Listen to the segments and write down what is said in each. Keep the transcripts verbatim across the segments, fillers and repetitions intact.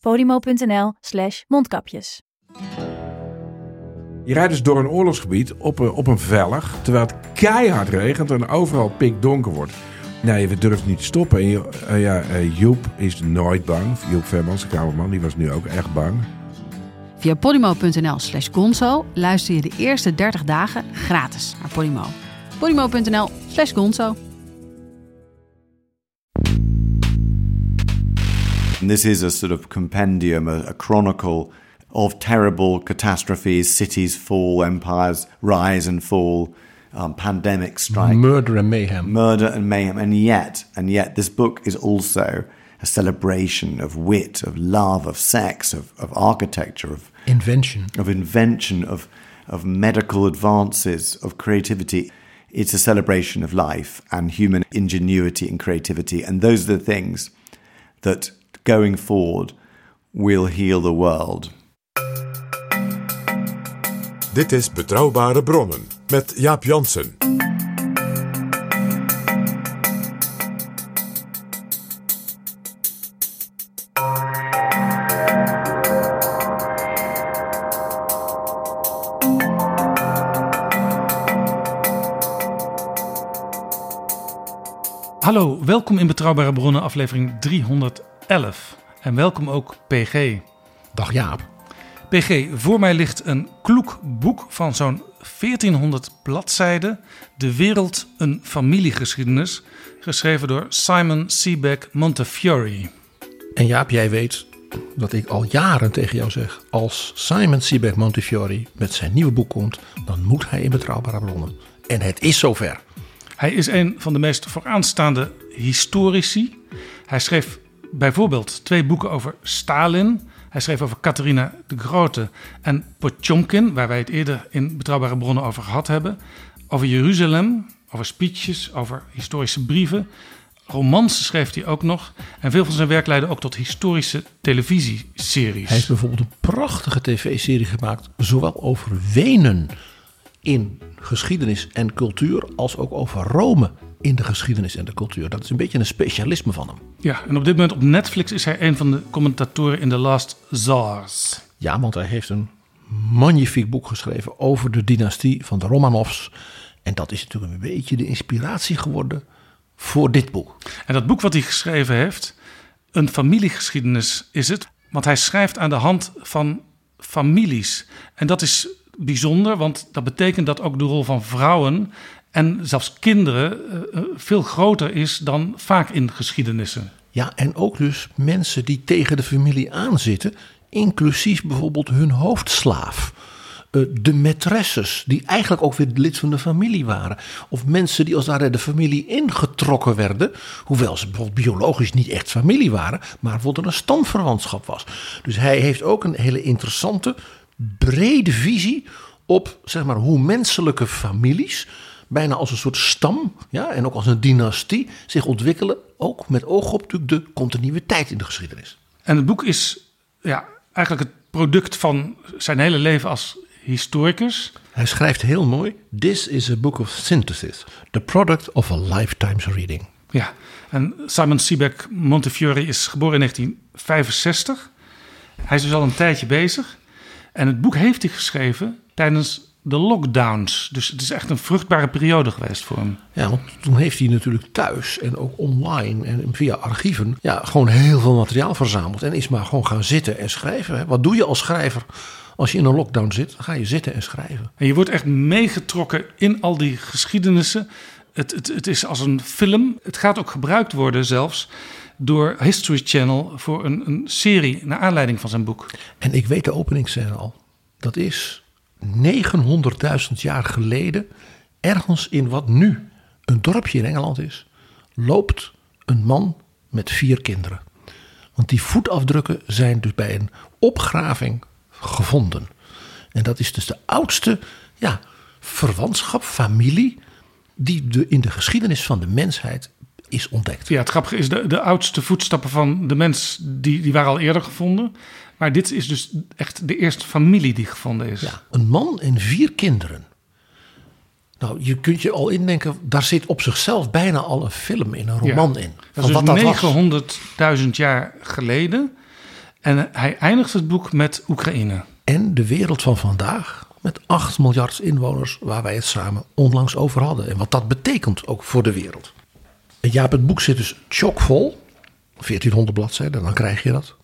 Podimo.nl slash mondkapjes. Je rijdt dus door een oorlogsgebied op een, op een vellig, terwijl het keihard regent en overal pikdonker wordt. Nee, we durven niet te stoppen. En, uh, ja, uh, Joep is nooit bang. Joep Vermans, de kamerman, die was nu ook echt bang. Via podimo.nl slash gonzo luister je de eerste dertig dagen gratis naar Podimo. Podimo.nl slash gonzo. This is a sort of compendium, a, a chronicle of terrible catastrophes. Cities fall, empires rise and fall, um, pandemics strike. Murder and mayhem. Murder and mayhem. And yet, and yet this book is also a celebration of wit, of love, of sex, of, of architecture, of invention, of invention, of of medical advances, of creativity. It's a celebration of life and human ingenuity and creativity. And those are the things that going forward will heal the world. Dit is Betrouwbare Bronnen met Jaap Jansen. Hallo, welkom in Betrouwbare Bronnen, aflevering driehonderd elf. En welkom ook P G. Dag Jaap. P G, voor mij ligt een kloek boek van zo'n veertienhonderd bladzijden. De wereld, een familiegeschiedenis. Geschreven door Simon Sebag Montefiore. En Jaap, jij weet dat ik al jaren tegen jou zeg: als Simon Sebag Montefiore met zijn nieuwe boek komt, dan moet hij in Betrouwbare Bronnen. En het is zover. Hij is een van de meest vooraanstaande historici. Hij schreef bijvoorbeeld twee boeken over Stalin. Hij schreef over Catherine de Grote en Potemkin, waar wij het eerder in Betrouwbare Bronnen over gehad hebben. Over Jeruzalem, over speeches, over historische brieven. Romansen schreef hij ook nog. En veel van zijn werk leidde ook tot historische televisieseries. Hij heeft bijvoorbeeld een prachtige tv-serie gemaakt, zowel over Wenen in geschiedenis en cultuur, als ook over Rome in de geschiedenis en de cultuur. Dat is een beetje een specialisme van hem. Ja, en op dit moment op Netflix is hij een van de commentatoren in The Last Tsars. Ja, want hij heeft een magnifiek boek geschreven over de dynastie van de Romanovs. En dat is natuurlijk een beetje de inspiratie geworden voor dit boek. En dat boek wat hij geschreven heeft, een familiegeschiedenis is het. Want hij schrijft aan de hand van families. En dat is bijzonder, want dat betekent dat ook de rol van vrouwen en zelfs kinderen uh, veel groter is dan vaak in geschiedenissen. Ja, en ook dus mensen die tegen de familie aanzitten, inclusief bijvoorbeeld hun hoofdslaaf. Uh, de maîtresses, die eigenlijk ook weer lid van de familie waren. Of mensen die als het ware de familie ingetrokken werden, hoewel ze bijvoorbeeld biologisch niet echt familie waren, maar bijvoorbeeld een stamverwantschap was. Dus hij heeft ook een hele interessante, brede visie op, zeg maar, hoe menselijke families bijna als een soort stam, ja, en ook als een dynastie zich ontwikkelen, ook met oog op natuurlijk de continuïteit in de geschiedenis. En het boek is, ja, eigenlijk het product van zijn hele leven als historicus. Hij schrijft heel mooi: This is a book of synthesis, the product of a lifetime's reading. Ja, en Simon Sebag Montefiore is geboren in negentien vijfenzestig. Hij is dus al een tijdje bezig. En het boek heeft hij geschreven tijdens de lockdowns. Dus het is echt een vruchtbare periode geweest voor hem. Ja, want toen heeft hij natuurlijk thuis en ook online en via archieven, ja, gewoon heel veel materiaal verzameld. En is maar gewoon gaan zitten en schrijven. Wat doe je als schrijver als je in een lockdown zit? Dan ga je zitten en schrijven. En je wordt echt meegetrokken in al die geschiedenissen. Het, het, het is als een film. Het gaat ook gebruikt worden zelfs door History Channel voor een, een serie naar aanleiding van zijn boek. En ik weet de openingsscène al. Dat is negenhonderdduizend jaar geleden, ergens in wat nu een dorpje in Engeland is, loopt een man met vier kinderen. Want die voetafdrukken zijn dus bij een opgraving gevonden. En dat is dus de oudste ja, verwantschap, familie, die de, in de geschiedenis van de mensheid is ontdekt. Ja, het grappige is, de, de oudste voetstappen van de mens, die, die waren al eerder gevonden. Maar dit is dus echt de eerste familie die gevonden is. Ja, een man en vier kinderen. Nou, je kunt je al indenken, daar zit op zichzelf bijna al een film in, een roman ja. in. Van dat is dus negenhonderdduizend jaar geleden. En hij eindigt het boek met Oekraïne. En de wereld van vandaag met acht miljard inwoners, waar wij het samen onlangs over hadden. En wat dat betekent ook voor de wereld. En Jaap, het boek zit dus chockvol. veertienhonderd bladzijden, dan krijg je dat.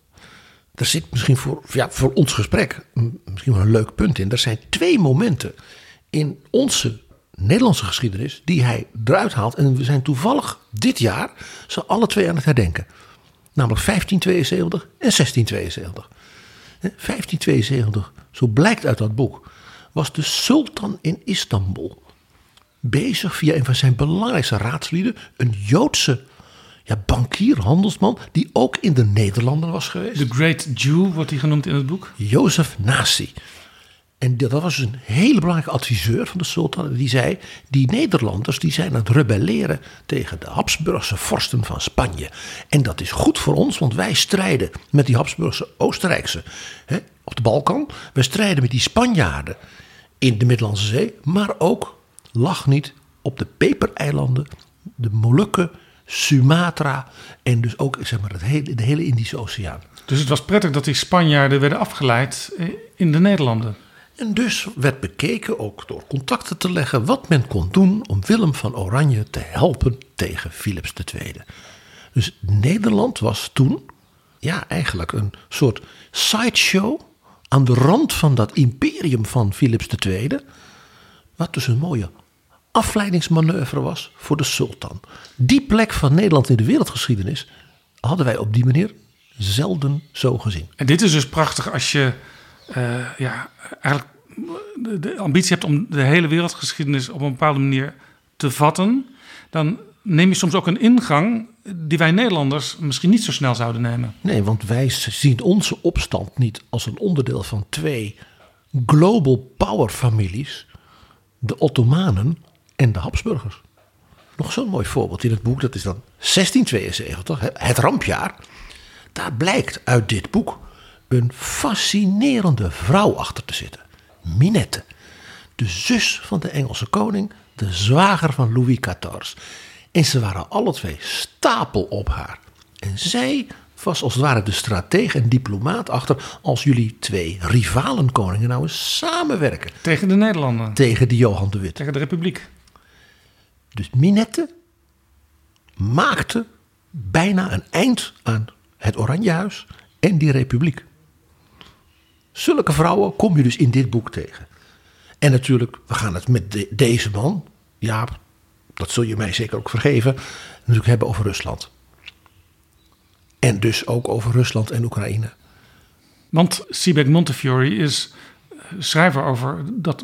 Er zit misschien voor, ja, voor ons gesprek misschien wel een leuk punt in. Er zijn twee momenten in onze Nederlandse geschiedenis die hij eruit haalt. En we zijn toevallig dit jaar ze alle twee aan het herdenken. Namelijk vijftien tweeënzeventig en zestien tweeënzeventig. vijftien tweeënzeventig, zo blijkt uit dat boek, was de sultan in Istanbul bezig via een van zijn belangrijkste raadslieden, een Joodse ja, bankier, handelsman, die ook in de Nederlanden was geweest. The Great Jew wordt hij genoemd in het boek. Jozef Nasi. En dat was dus een hele belangrijke adviseur van de sultan. Die zei, die Nederlanders die zijn aan het rebelleren tegen de Habsburgse vorsten van Spanje. En dat is goed voor ons, want wij strijden met die Habsburgse Oostenrijkse hè, op de Balkan. Wij strijden met die Spanjaarden in de Middellandse Zee. Maar ook, lach niet, op de Pepereilanden, de Molukken, Sumatra en dus ook zeg maar, het hele, de hele Indische Oceaan. Dus het was prettig dat die Spanjaarden werden afgeleid in de Nederlanden. En dus werd bekeken, ook door contacten te leggen, wat men kon doen om Willem van Oranje te helpen tegen Philips de tweede. Dus Nederland was toen ja, eigenlijk een soort sideshow aan de rand van dat imperium van Philips de tweede. Wat dus een mooie afleidingsmanoeuvre was voor de sultan. Die plek van Nederland in de wereldgeschiedenis hadden wij op die manier zelden zo gezien. En dit is dus prachtig als je Uh, ja, eigenlijk de, de ambitie hebt om de hele wereldgeschiedenis op een bepaalde manier te vatten, dan neem je soms ook een ingang die wij Nederlanders misschien niet zo snel zouden nemen. Nee, want wij zien onze opstand niet als een onderdeel van twee global power families, de Ottomanen en de Habsburgers. Nog zo'n mooi voorbeeld in het boek, dat is dan zestien tweeënzeventig, het rampjaar. Daar blijkt uit dit boek een fascinerende vrouw achter te zitten. Minette. De zus van de Engelse koning. De zwager van Louis de veertiende. En ze waren alle twee stapel op haar. En zij was als het ware de stratege en diplomaat achter. Als jullie twee rivalenkoningen nou eens samenwerken. Tegen de Nederlanden. Tegen die Johan de Witt. Tegen de Republiek. Dus Minette maakte bijna een eind aan het Oranjehuis en die republiek. Zulke vrouwen kom je dus in dit boek tegen. En natuurlijk, we gaan het met de, deze man, Jaap, dat zul je mij zeker ook vergeven, natuurlijk hebben over Rusland. En dus ook over Rusland en Oekraïne. Want Sebag Montefiore is schrijver over dat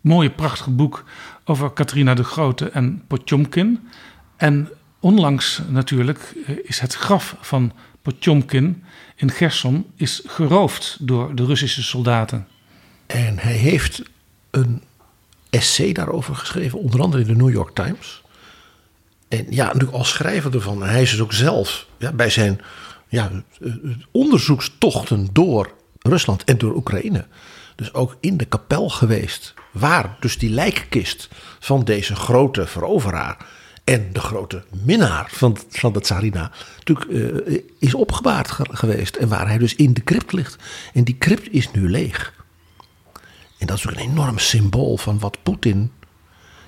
mooie, prachtige boek over Catherine de Grote en Potemkin. En onlangs natuurlijk is het graf van Potemkin in Kherson is geroofd door de Russische soldaten. En hij heeft een essay daarover geschreven, onder andere in de New York Times. En ja, natuurlijk als schrijver ervan. En hij is dus ook zelf ja, bij zijn ja, onderzoekstochten door Rusland en door Oekraïne. Dus ook in de kapel geweest, waar dus die lijkkist van deze grote veroveraar en de grote minnaar van, van de Tsarina natuurlijk uh, is opgebaard ge- geweest. En waar hij dus in de crypt ligt. En die crypt is nu leeg. En dat is ook een enorm symbool van wat Poetin,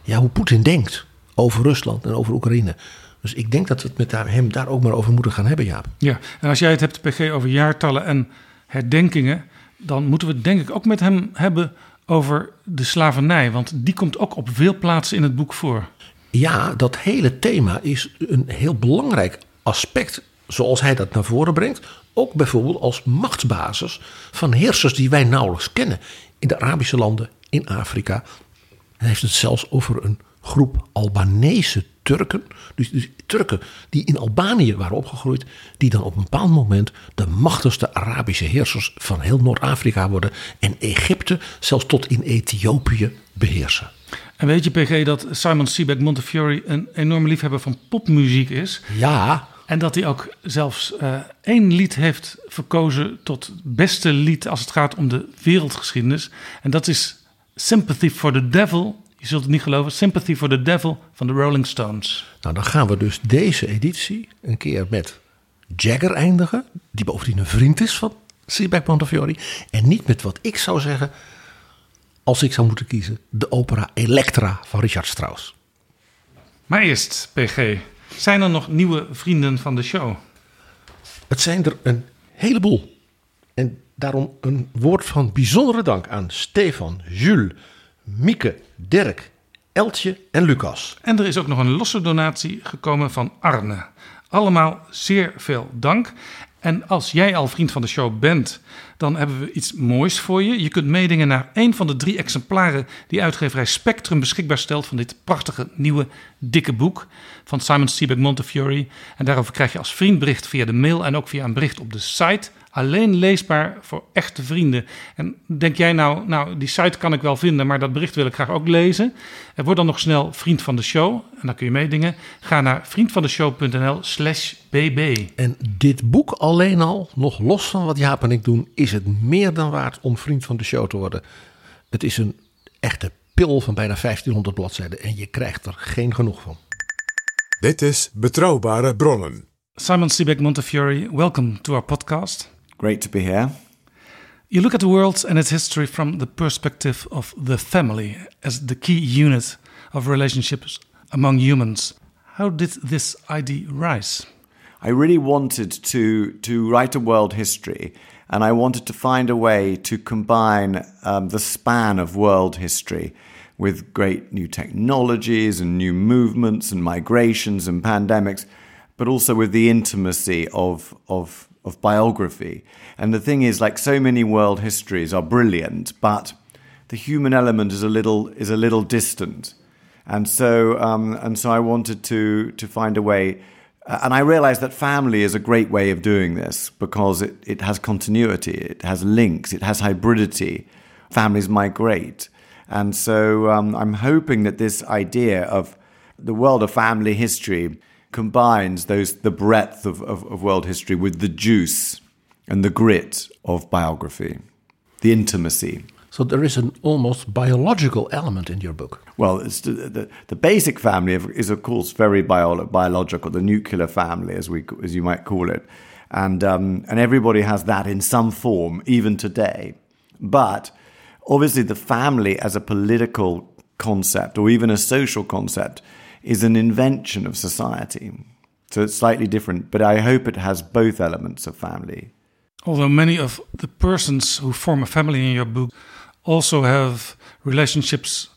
ja, hoe Poetin denkt over Rusland en over Oekraïne. Dus ik denk dat we het met hem daar ook maar over moeten gaan hebben, Jaap. Ja, en als jij het hebt, P G, over jaartallen en herdenkingen, dan moeten we het denk ik ook met hem hebben over de slavernij. Want die komt ook op veel plaatsen in het boek voor. Ja, dat hele thema is een heel belangrijk aspect, zoals hij dat naar voren brengt. Ook bijvoorbeeld als machtsbasis van heersers die wij nauwelijks kennen. In de Arabische landen, in Afrika. Hij heeft het zelfs over een groep Albanese Turken, dus, dus Turken die in Albanië waren opgegroeid, die dan op een bepaald moment de machtigste Arabische heersers van heel Noord-Afrika worden en Egypte zelfs tot in Ethiopië beheersen. En weet je, P G, dat Simon Sebag Montefiore een enorme liefhebber van popmuziek is? Ja. En dat hij ook zelfs uh, één lied heeft verkozen tot beste lied als het gaat om de wereldgeschiedenis. En dat is Sympathy for the Devil. Je zult het niet geloven. Sympathy for the Devil van de Rolling Stones. Nou, dan gaan we dus deze editie een keer met Jagger eindigen. Die bovendien een vriend is van Sebag Montefiore. En niet met wat ik zou zeggen, als ik zou moeten kiezen, de opera Elektra van Richard Strauss. Maar eerst, P G, zijn er nog nieuwe vrienden van de show? Het zijn er een heleboel. En daarom een woord van bijzondere dank aan Stefan, Jules, Mieke, Dirk, Eltje en Lucas. En er is ook nog een losse donatie gekomen van Arne. Allemaal zeer veel dank. En als jij al vriend van de show bent, dan hebben we iets moois voor je. Je kunt meedingen naar een van de drie exemplaren die uitgeverij Spectrum beschikbaar stelt van dit prachtige, nieuwe, dikke boek van Simon Sebag Montefiore. En daarover krijg je als vriendbericht via de mail en ook via een bericht op de site. Alleen leesbaar voor echte vrienden. En denk jij nou, nou, die site kan ik wel vinden, maar dat bericht wil ik graag ook lezen. En word dan nog snel vriend van de show. En dan kun je meedingen. Ga naar vriendvandeshow.nl slash bb. En dit boek alleen al, nog los van wat Jaap en ik doen, is het meer dan waard om vriend van de show te worden. Het is een echte pil van bijna vijftienhonderd bladzijden en je krijgt er geen genoeg van. Dit is Betrouwbare Bronnen. Simon Sebag Montefiore, welcome to our podcast. Great to be here. You look at the world and its history from the perspective of the family as the key unit of relationships among humans. How did this idea rise? I really wanted to to write a world history, and I wanted to find a way to combine um, the span of world history with great new technologies and new movements and migrations and pandemics, but also with the intimacy of of of biography. And the thing is, like so many world histories are brilliant, but the human element is a little is a little distant. And so um, and so I wanted to to find a way. Uh, and I realized that family is a great way of doing this because it, it has continuity, it has links, it has hybridity. Families migrate. And so um, I'm hoping that this idea of the world of family history combines those the breadth of, of, of world history with the juice and the grit of biography, the intimacy. So there is an almost biological element in your book. Well, it's the, the, the basic family is, of course, very bio- biological, the nuclear family, as we as you might call it. And um, and everybody has that in some form, even today. But obviously the family as a political concept or even a social concept is an invention of society. So it's slightly different, but I hope it has both elements of family. Although many of the persons who form a family in your book also have relationships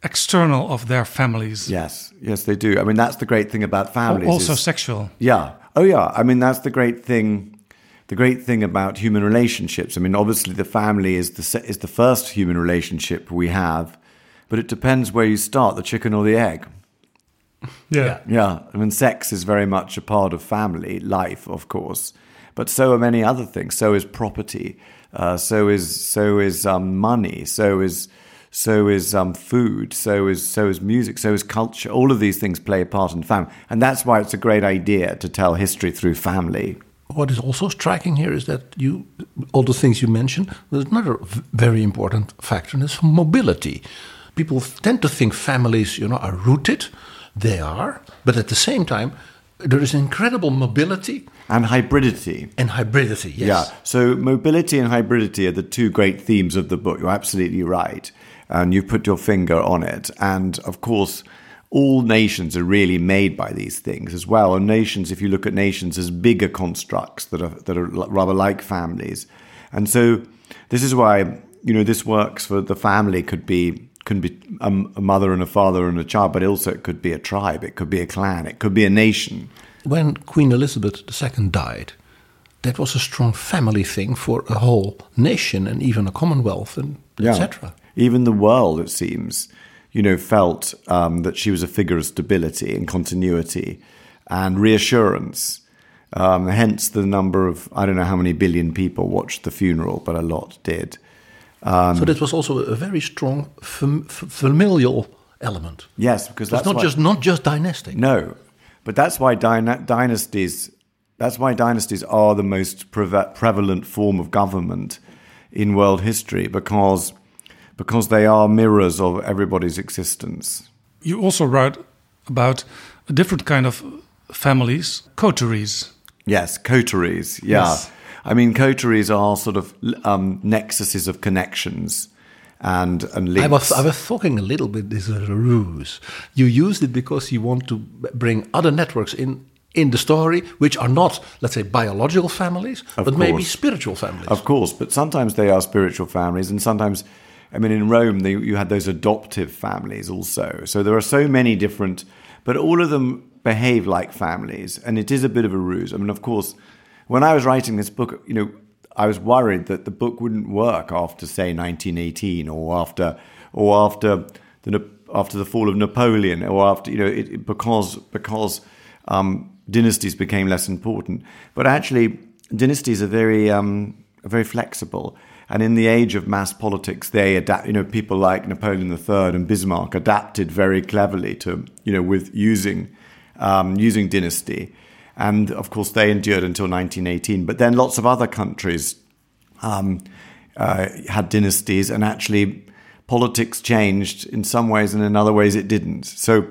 external of their families. Yes, yes, they do. I mean, that's the great thing about families. Also is, sexual. Yeah. Oh, yeah. I mean, that's the great thing. The great thing about human relationships. I mean, obviously, the family is the is the first human relationship we have, but it depends where you start, the chicken or the egg. Yeah. Yeah. Yeah. I mean, sex is very much a part of family life, of course, but so are many other things. So is property. Uh, so is so is um, money. So is so is um, food. So is so is music. So is culture. All of these things play a part in family, and that's why it's a great idea to tell history through family. What is also striking here is that you, all the things you mentioned, there's another very important factor, and it's mobility. People tend to think families, you know, are rooted. They are, but at the same time, there is incredible mobility. And hybridity. And hybridity, yes. Yeah. So mobility and hybridity are the two great themes of the book. You're absolutely right. And you've put your finger on it. And, of course, all nations are really made by these things as well. And nations, if you look at nations as bigger constructs that are that are rather like families. And so this is why, you know, this works for the family could be... can be a, a mother and a father and a child, but also it could be a tribe, it could be a clan, it could be a nation. When Queen Elizabeth the Second died, that was a strong family thing for a whole nation and even a commonwealth, and yeah, et cetera. Even the world, it seems. you know, felt um, that she was a figure of stability and continuity and reassurance. Um, hence the number of, I don't know how many billion people watched the funeral, but a lot did. Um, so that was also a very strong fam- familial element. Yes, because that's it's not why, just not just dynastic. No, but that's why dyna- dynasties. That's why dynasties are the most pre- prevalent form of government in world history, because because they are mirrors of everybody's existence. You also write about a different kind of families, coteries. Yes, coteries. Yeah. Yes. I mean, coteries are sort of um, nexuses of connections and, and links. I was, I was talking a little bit, this is a ruse. You used it because you want to bring other networks in in the story, which are not, let's say, biological families, of but course. Maybe spiritual families. Of course, but sometimes they are spiritual families, and sometimes, I mean, in Rome, they, you had those adoptive families also. So there are so many different, but all of them behave like families, and it is a bit of a ruse. I mean, of course, when I was writing this book, you know, I was worried that the book wouldn't work after, say, nineteen eighteen, or after, or after the after the fall of Napoleon, or after, you know, it, it, because because um, dynasties became less important. But actually, dynasties are very um, are very flexible, and in the age of mass politics, they adapt. You know, people like Napoleon the Third and Bismarck adapted very cleverly to, you know, with using um, using dynasty. And, of course, they endured until nineteen eighteen. But then lots of other countries um, uh, had dynasties, and actually politics changed in some ways, and in other ways it didn't. So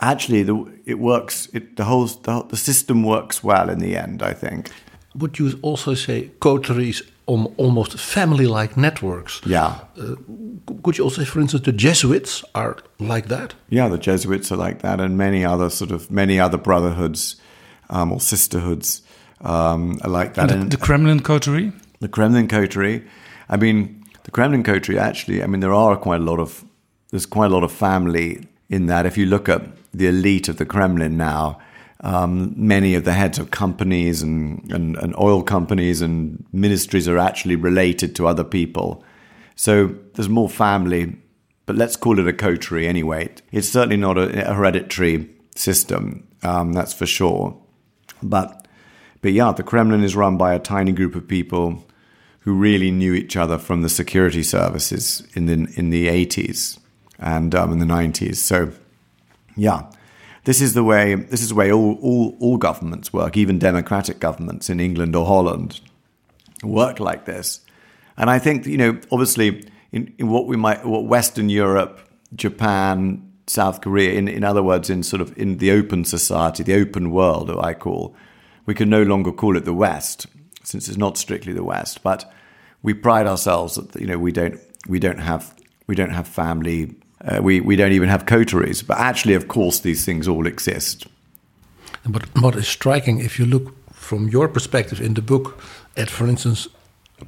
actually the, it works, it, the whole the, the system works well in the end, I think. Would you also say coteries on almost family-like networks? Yeah. Uh, could you also say, for instance, the Jesuits are like that? Yeah, the Jesuits are like that, and many other sort of, many other brotherhoods. Um, or sisterhoods um, like that. And the, the Kremlin coterie? The Kremlin coterie. I mean, the Kremlin coterie, actually, I mean, there are quite a lot of, there's quite a lot of family in that. If you look at the elite of the Kremlin now, um, many of the heads of companies and, and, and oil companies and ministries are actually related to other people. So there's more family, but let's call it a coterie anyway. It's certainly not a, a hereditary system, um, that's for sure. But, but yeah, the Kremlin is run by a tiny group of people who really knew each other from the security services in the in the eighties and um, in the nineties. So, yeah, this is the way. This is the way all, all all governments work, even democratic governments in England or Holland, work like this. And I think, you know, obviously, in, in what we might, what Western Europe, Japan, South Korea, in, in other words, in sort of in the open society, the open world, I call, we can no longer call it the West, since it's not strictly the West. But we pride ourselves that, you know, we don't we don't have we don't have family, uh, we we don't even have coteries. But actually, of course, these things all exist. But what is striking, if you look from your perspective in the book at, for instance,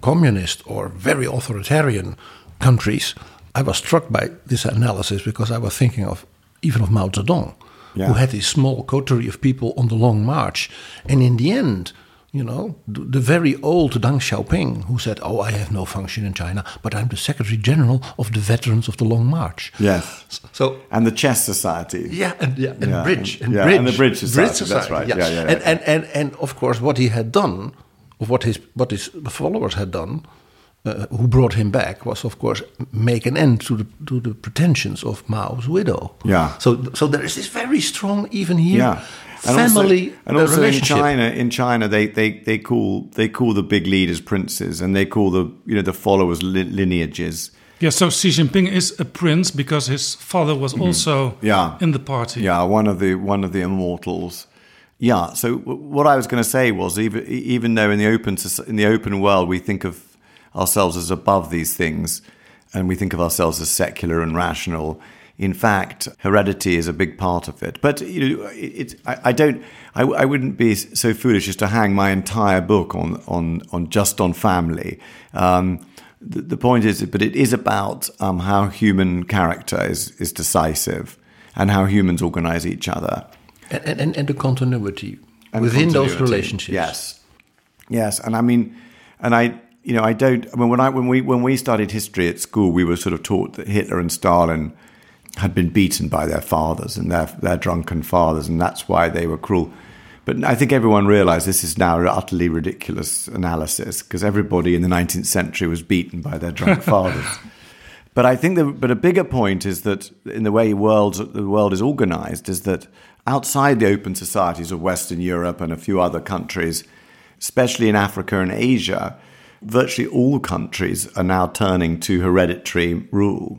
communist or very authoritarian countries. I was struck by this analysis because I was thinking of even of Mao Zedong, yeah, who had this small coterie of people on the Long March. And in the end, you know, the, the very old Deng Xiaoping, who said, oh, I have no function in China, but I'm the Secretary General of the Veterans of the Long March. Yes. So, and the Chess Society. Yeah, and, yeah, and yeah, Bridge. And, yeah, bridge, and the Bridge Society, bridge society that's right. Yeah. Yeah, yeah, yeah, and, yeah. And, and, and, of course, what he had done, what his what his followers had done, Uh, who brought him back, was of course make an end to the to the pretensions of Mao's widow. Yeah. So so there is this very strong, even here, yeah, and family also, and also in China, in China they, they, they call they call the big leaders princes, and they call the, you know, the followers li- lineages. Yeah. So Xi Jinping is a prince because his father was mm-hmm. also yeah. in the party. Yeah. One of the one of the immortals. Yeah. So w- what I was going to say was, even even though in the open in the open world we think of ourselves as above these things, and we think of ourselves as secular and rational. In fact, heredity is a big part of it. But you know, it, it, I, I don't, I, I wouldn't be so foolish as to hang my entire book on on, on just on family. Um, the, the point is, but it is about um, how human character is is decisive, and how humans organize each other, and and, and the continuity and within continuity. Those relationships. Yes, yes, and I mean, and I. You know, I don't. I mean, when I when we when we studied history at school, we were sort of taught that Hitler and Stalin had been beaten by their fathers and their their drunken fathers, and that's why they were cruel. But I think everyone realised this is now an utterly ridiculous analysis, because everybody in the nineteenth century was beaten by their drunk fathers. But I think, the, but a bigger point is that in the way world, the world is organised, is that outside the open societies of Western Europe and a few other countries, especially in Africa and Asia, virtually all countries are now turning to hereditary rule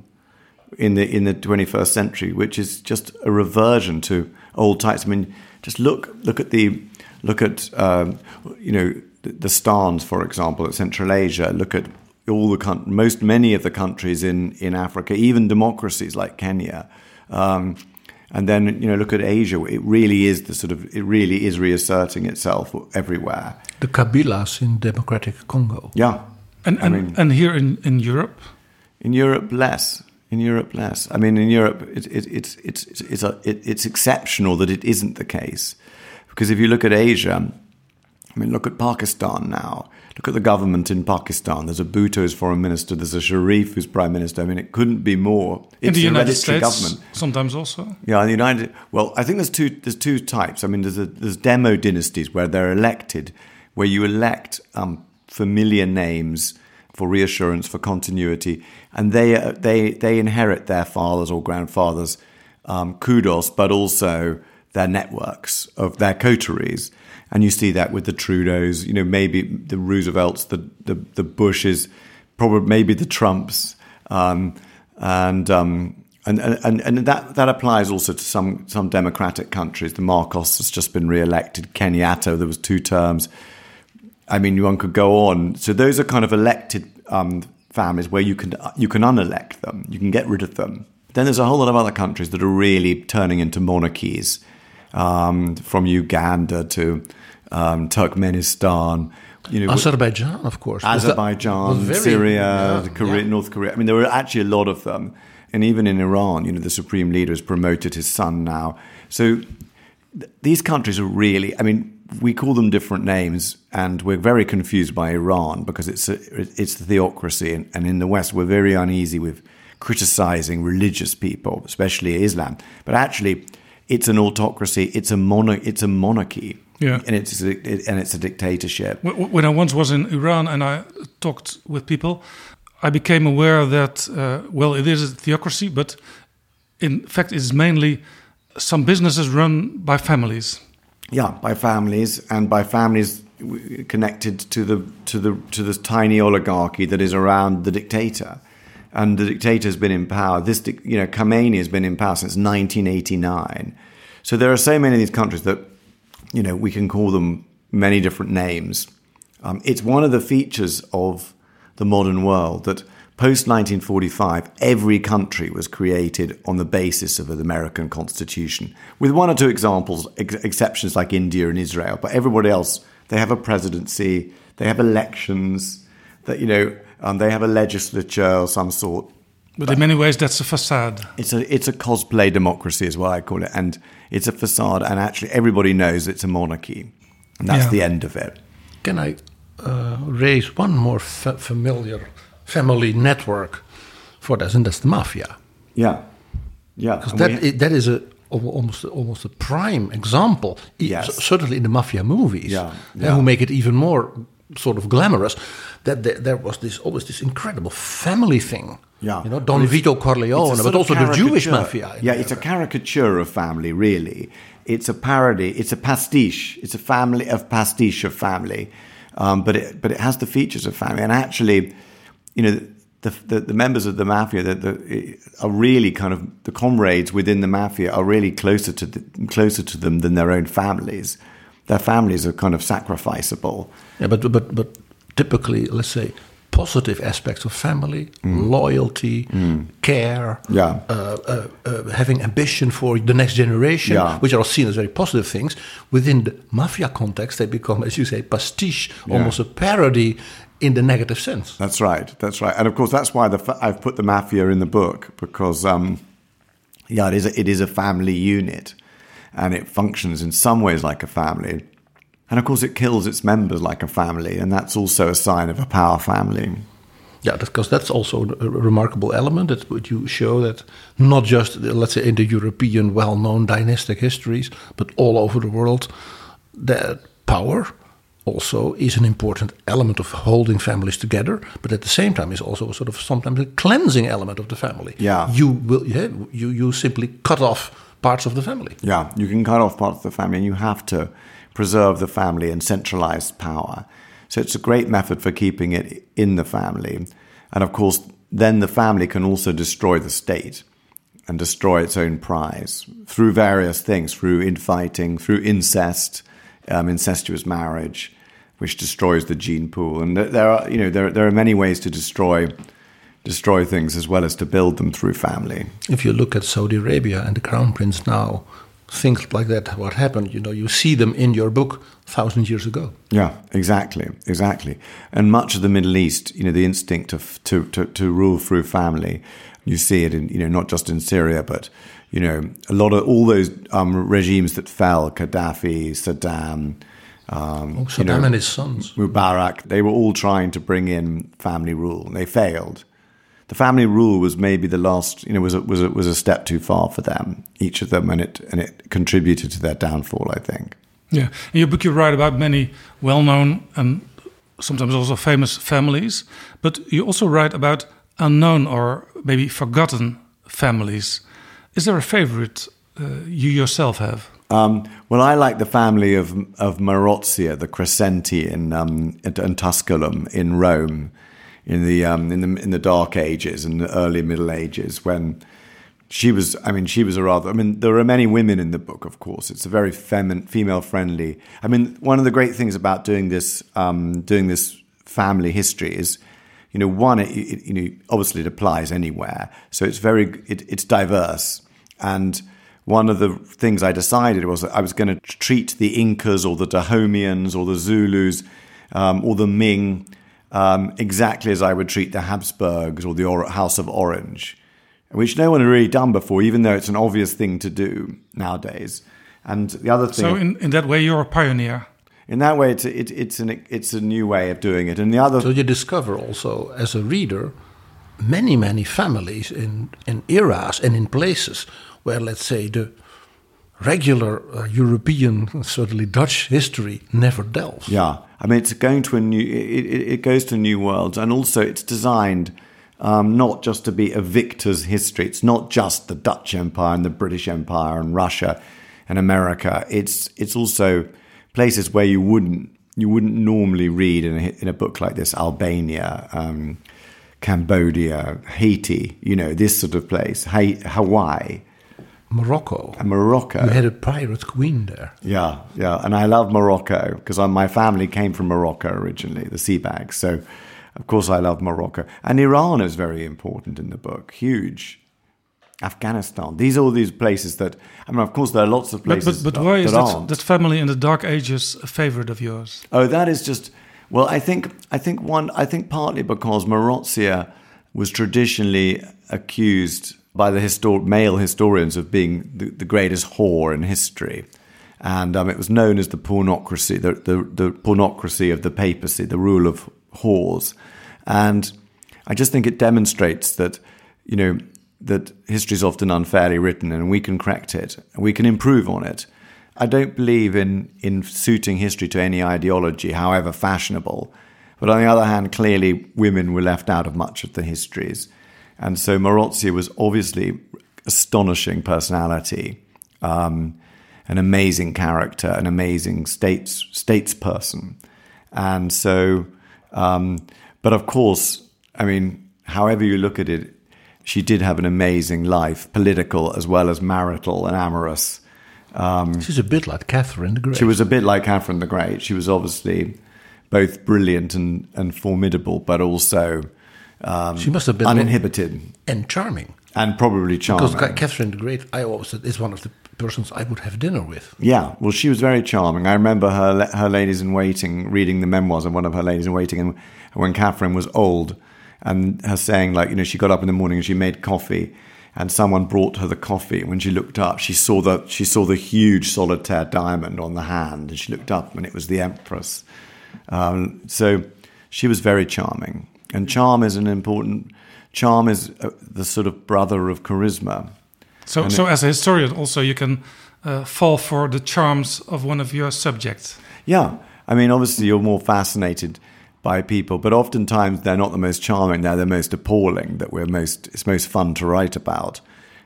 in the in the twenty-first century, which is just a reversion to old types. I mean, just look look at the look at um, you know the stans, for example, at Central Asia. Look at all the con- most many of the countries in, in Africa, even democracies like Kenya, um, and then you know look at Asia. It really is the sort of it really is reasserting itself everywhere. The Kabilas in Democratic Congo. Yeah, and and, I mean, and here in, in Europe, in Europe less, in Europe less. I mean, in Europe, it, it, it's it's it's it's a, it, it's exceptional that it isn't the case, because if you look at Asia. I mean, look at Pakistan now. Look at the government in Pakistan. There's a Bhutto as foreign minister. There's a Sharif who's prime minister. I mean, it couldn't be more. It's in the United States, government. Sometimes also. Yeah, in the United. Well, I think there's two. There's two types. I mean, there's a, there's demo dynasties where they're elected, where you elect um, familiar names for reassurance, for continuity, and they uh, they they inherit their fathers or grandfathers' um, kudos, but also their networks of their coteries. And you see that with the Trudeaus, you know, maybe the Roosevelts, the the, the Bushes, probably maybe the Trumps, um, and, um, and and and that that applies also to some some democratic countries. The Marcos has just been re-elected. Kenyatta, there was two terms. I mean, one could go on. So those are kind of elected um, families where you can you can unelect them, you can get rid of them. Then there's a whole lot of other countries that are really turning into monarchies. Um, from Uganda to um, Turkmenistan, you know, Azerbaijan, of course, Azerbaijan, was that, was very, Syria, yeah, Korea, yeah. North Korea. I mean, there were actually a lot of them, and even in Iran, you know, the supreme leader has promoted his son now. So th- these countries are really. I mean, we call them different names, and we're very confused by Iran because it's a, it's the theocracy, and, and in the West, we're very uneasy with criticizing religious people, especially Islam, but actually. It's an autocracy. It's a mono. It's a monarchy. Yeah, and it's a, it, and it's a dictatorship. When I once was in Iran and I talked with people, I became aware that uh, well, it is a theocracy, but in fact, it's mainly some businesses run by families. Yeah, by families and by families connected to the to the to the tiny oligarchy that is around the dictator. And the dictator's been in power. This, you know, Khamenei has been in power since nineteen eighty-nine. So there are so many of these countries that, you know, we can call them many different names. Um, it's one of the features of the modern world that post nineteen forty-five, every country was created on the basis of an American constitution, with one or two examples, ex- exceptions like India and Israel. But everybody else, they have a presidency, they have elections, that, you know... Um, they have a legislature of some sort. But, but in many ways, that's a facade. It's a it's a cosplay democracy is what I call it. And it's a facade. And actually, everybody knows it's a monarchy. And that's yeah. the end of it. Can I uh, raise one more fa- familiar family network for this? And that's the mafia. Yeah. Yeah. Because that, have... that is a... Almost, almost a prime example, yes. Certainly in the mafia movies, yeah, yeah. who make it even more sort of glamorous. That there, there was this always this incredible family thing, yeah. you know, Don it's, Vito Corleone, but also the Jewish mafia. Yeah, it's a caricature of family, really. It's a parody. It's a pastiche. It's a family of pastiche of family, um, but it but it has the features of family. And actually, you know. The, the the members of the mafia that the, are really kind of the comrades within the mafia are really closer to the, closer to them than their own families. Their families are kind of sacrificeable. Yeah, but but but typically, let's say, positive aspects of family, mm. loyalty, mm. care, yeah. uh, uh, uh, having ambition for the next generation, yeah. which are seen as very positive things. Within the mafia context, they become, as you say, pastiche, yeah. almost a parody. In the negative sense. That's right. That's right. And of course, that's why the fa- I've put the mafia in the book because, um, yeah, it is a, it is a family unit, and it functions in some ways like a family, and of course, it kills its members like a family, and that's also a sign of a power family. Yeah, because that's also a remarkable element that you show that not just, let's say, in the European well-known dynastic histories, but all over the world, that power also is an important element of holding families together, but at the same time is also sort of sometimes a cleansing element of the family. Yeah. You will, yeah, you, you simply cut off parts of the family. Yeah, you can cut off parts of the family and you have to preserve the family and centralized power. So it's a great method for keeping it in the family. And of course, then the family can also destroy the state and destroy its own prize through various things, through infighting, through incest, um, incestuous marriage, which destroys the gene pool. And there are, you know, there, there are many ways to destroy destroy things as well as to build them through family. If you look at Saudi Arabia and the Crown Prince now, things like that, what happened, you know, you see them in your book thousand years ago. Yeah, exactly, exactly. And much of the Middle East, you know, the instinct of, to, to, to rule through family, you see it in, you know, not just in Syria, but, you know, a lot of all those um, regimes that fell, Gaddafi, Saddam. Um, oh, Saddam you know, and his sons. Mubarak, they were all trying to bring in family rule. They failed. The family rule was maybe the last, you know, was a, was a, was a step too far for them, each of them, and it and it contributed to their downfall, I think. Yeah, in your book you write about many well-known and sometimes also famous families, but you also write about unknown or maybe forgotten families. Is there a favorite uh, you yourself have? Um, well, I like the family of of Marozia, the Crescenti in um, in Tusculum in Rome. In the um, in the in the Dark Ages and the early Middle Ages, when she was, I mean, she was a rather. I mean, there are many women in the book, of course. It's a very feminine, female-friendly. I mean, one of the great things about doing this, um, doing this family history is, you know, one, it, it, you know, obviously it applies anywhere, so it's very, it, it's diverse. And one of the things I decided was that I was going to treat the Incas or the Dahomians or the Zulus um, or the Ming. Um, exactly as I would treat the Habsburgs or the or- House of Orange, which no one had really done before, even though it's an obvious thing to do nowadays. And the other thing, so in, in that way, you're a pioneer. In that way, it's it, it's an it's a new way of doing it. And the other, so you discover also as a reader many many families in in eras and in places where, let's say, the regular uh, European, certainly Dutch history never delves. Yeah, I mean, it's going to a new. It, it, it goes to new worlds, and also it's designed um, not just to be a victor's history. It's not just the Dutch Empire and the British Empire and Russia and America. It's it's also places where you wouldn't you wouldn't normally read in a, in a book like this: Albania, um, Cambodia, Haiti. You know, this sort of place, Hawaii. Morocco. And Morocco. You had a pirate queen there. Yeah, yeah. And I love Morocco because my family came from Morocco originally, the Sebags. So, of course, I love Morocco. And Iran is very important in the book. Huge. Afghanistan. These are all these places that, I mean, of course, there are lots of places but, but, but that, why is that, that, that family in the Dark Ages a favorite of yours? Oh, that is just, well, I think, I think one, I think partly because Marozia was traditionally accused by the histor- male historians of being the, the greatest whore in history. And um, it was known as the pornocracy, the, the, the pornocracy of the papacy, the rule of whores. And I just think it demonstrates that, you know, that history is often unfairly written and we can correct it, and we can improve on it. I don't believe in, in suiting history to any ideology, however fashionable. But on the other hand, clearly women were left out of much of the histories. And so Marozia was obviously an astonishing personality, um, an amazing character, an amazing states statesperson. And so, um, but of course, I mean, however you look at it, she did have an amazing life, political as well as marital and amorous. Um, She's a bit like Catherine the Great. She was a bit like Catherine the Great. She was obviously both brilliant and, and formidable, but also... Um, she must have been uninhibited and charming, and probably charming. Because Catherine the Great, I always said, is one of the persons I would have dinner with. Yeah, well, she was very charming. I remember her her ladies in waiting, reading the memoirs of one of her ladies in waiting, and when Catherine was old, and her saying, like, you know, she got up in the morning and she made coffee, and someone brought her the coffee. And when she looked up, she saw the she saw the huge solitaire diamond on the hand, and she looked up, and it was the Empress. Um, so she was very charming. And charm is an important... Charm is uh, the sort of brother of charisma. So, and so it, as a historian also, you can uh, fall for the charms of one of your subjects. Yeah. I mean, obviously, you're more fascinated by people, but oftentimes they're not the most charming. They're the most appalling that we're most... It's most fun to write about.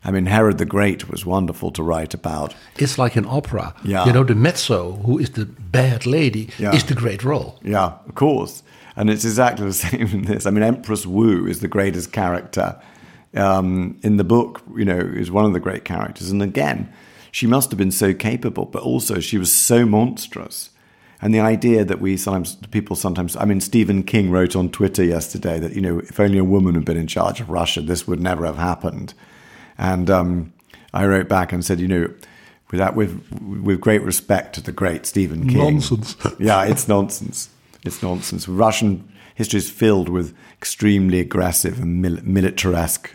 I mean, Herod the Great was wonderful to write about. It's like an opera. Yeah. You know, the mezzo, who is the bad lady, yeah. is the great role. Yeah, of course. And it's exactly the same in this. I mean, Empress Wu is the greatest character um, in the book, you know, is one of the great characters. And again, she must have been so capable, but also she was so monstrous. And the idea that we sometimes, people sometimes, I mean, Stephen King wrote on Twitter yesterday that, you know, if only a woman had been in charge of Russia, this would never have happened. And um, I wrote back and said, you know, with, that, with, with great respect to the great Stephen King. Nonsense. Yeah, it's nonsense. It's nonsense. Russian history is filled with extremely aggressive and mil- militaresque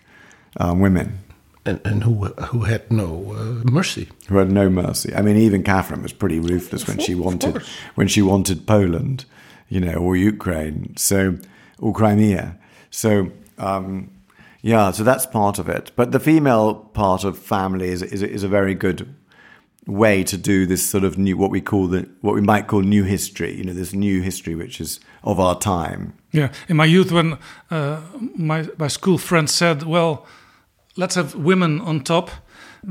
um, women. And, and who who had no uh, mercy. Who had no mercy. I mean, even Catherine was pretty ruthless when she wanted when she wanted Poland, you know, or Ukraine, so or Crimea. So, um, yeah, so that's part of it. But the female part of family is is, is a very good way to do this sort of new, what we call the, what we might call new history, you know, this new history which is of our time. Yeah, in my youth, when uh, my my school friend said, "Well, let's have women on top,"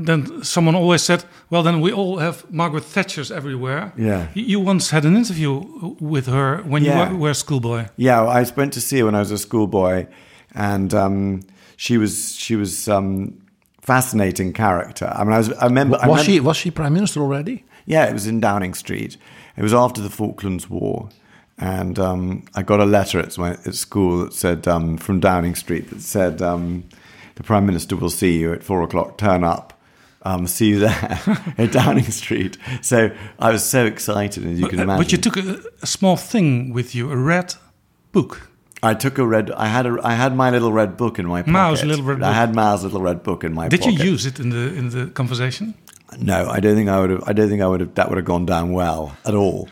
then someone always said, "Well, then we all have Margaret Thatchers everywhere." Yeah, you once had an interview with her when yeah. you were, were a schoolboy. Yeah, well, I went to see her when I was a schoolboy, and um, she was she was. Um, Fascinating character. I mean, I, was, I remember. Was I remember, she was she prime minister already? Yeah, it was in Downing Street. It was after the Falklands War, and um, I got a letter at, my, at school that said um, from Downing Street that said um, the prime minister will see you at four o'clock. Turn up. Um, see you there at Downing Street. So I was so excited, as you but, can imagine. But you took a, a small thing with you—a red book. I took a red. I had a. I had my little red book in my pocket. Mao's little red book. I had Mao's little red book in my Did pocket. Did you use it in the in the conversation? No, I don't think I would have. I don't think I would have. That would have gone down well at all.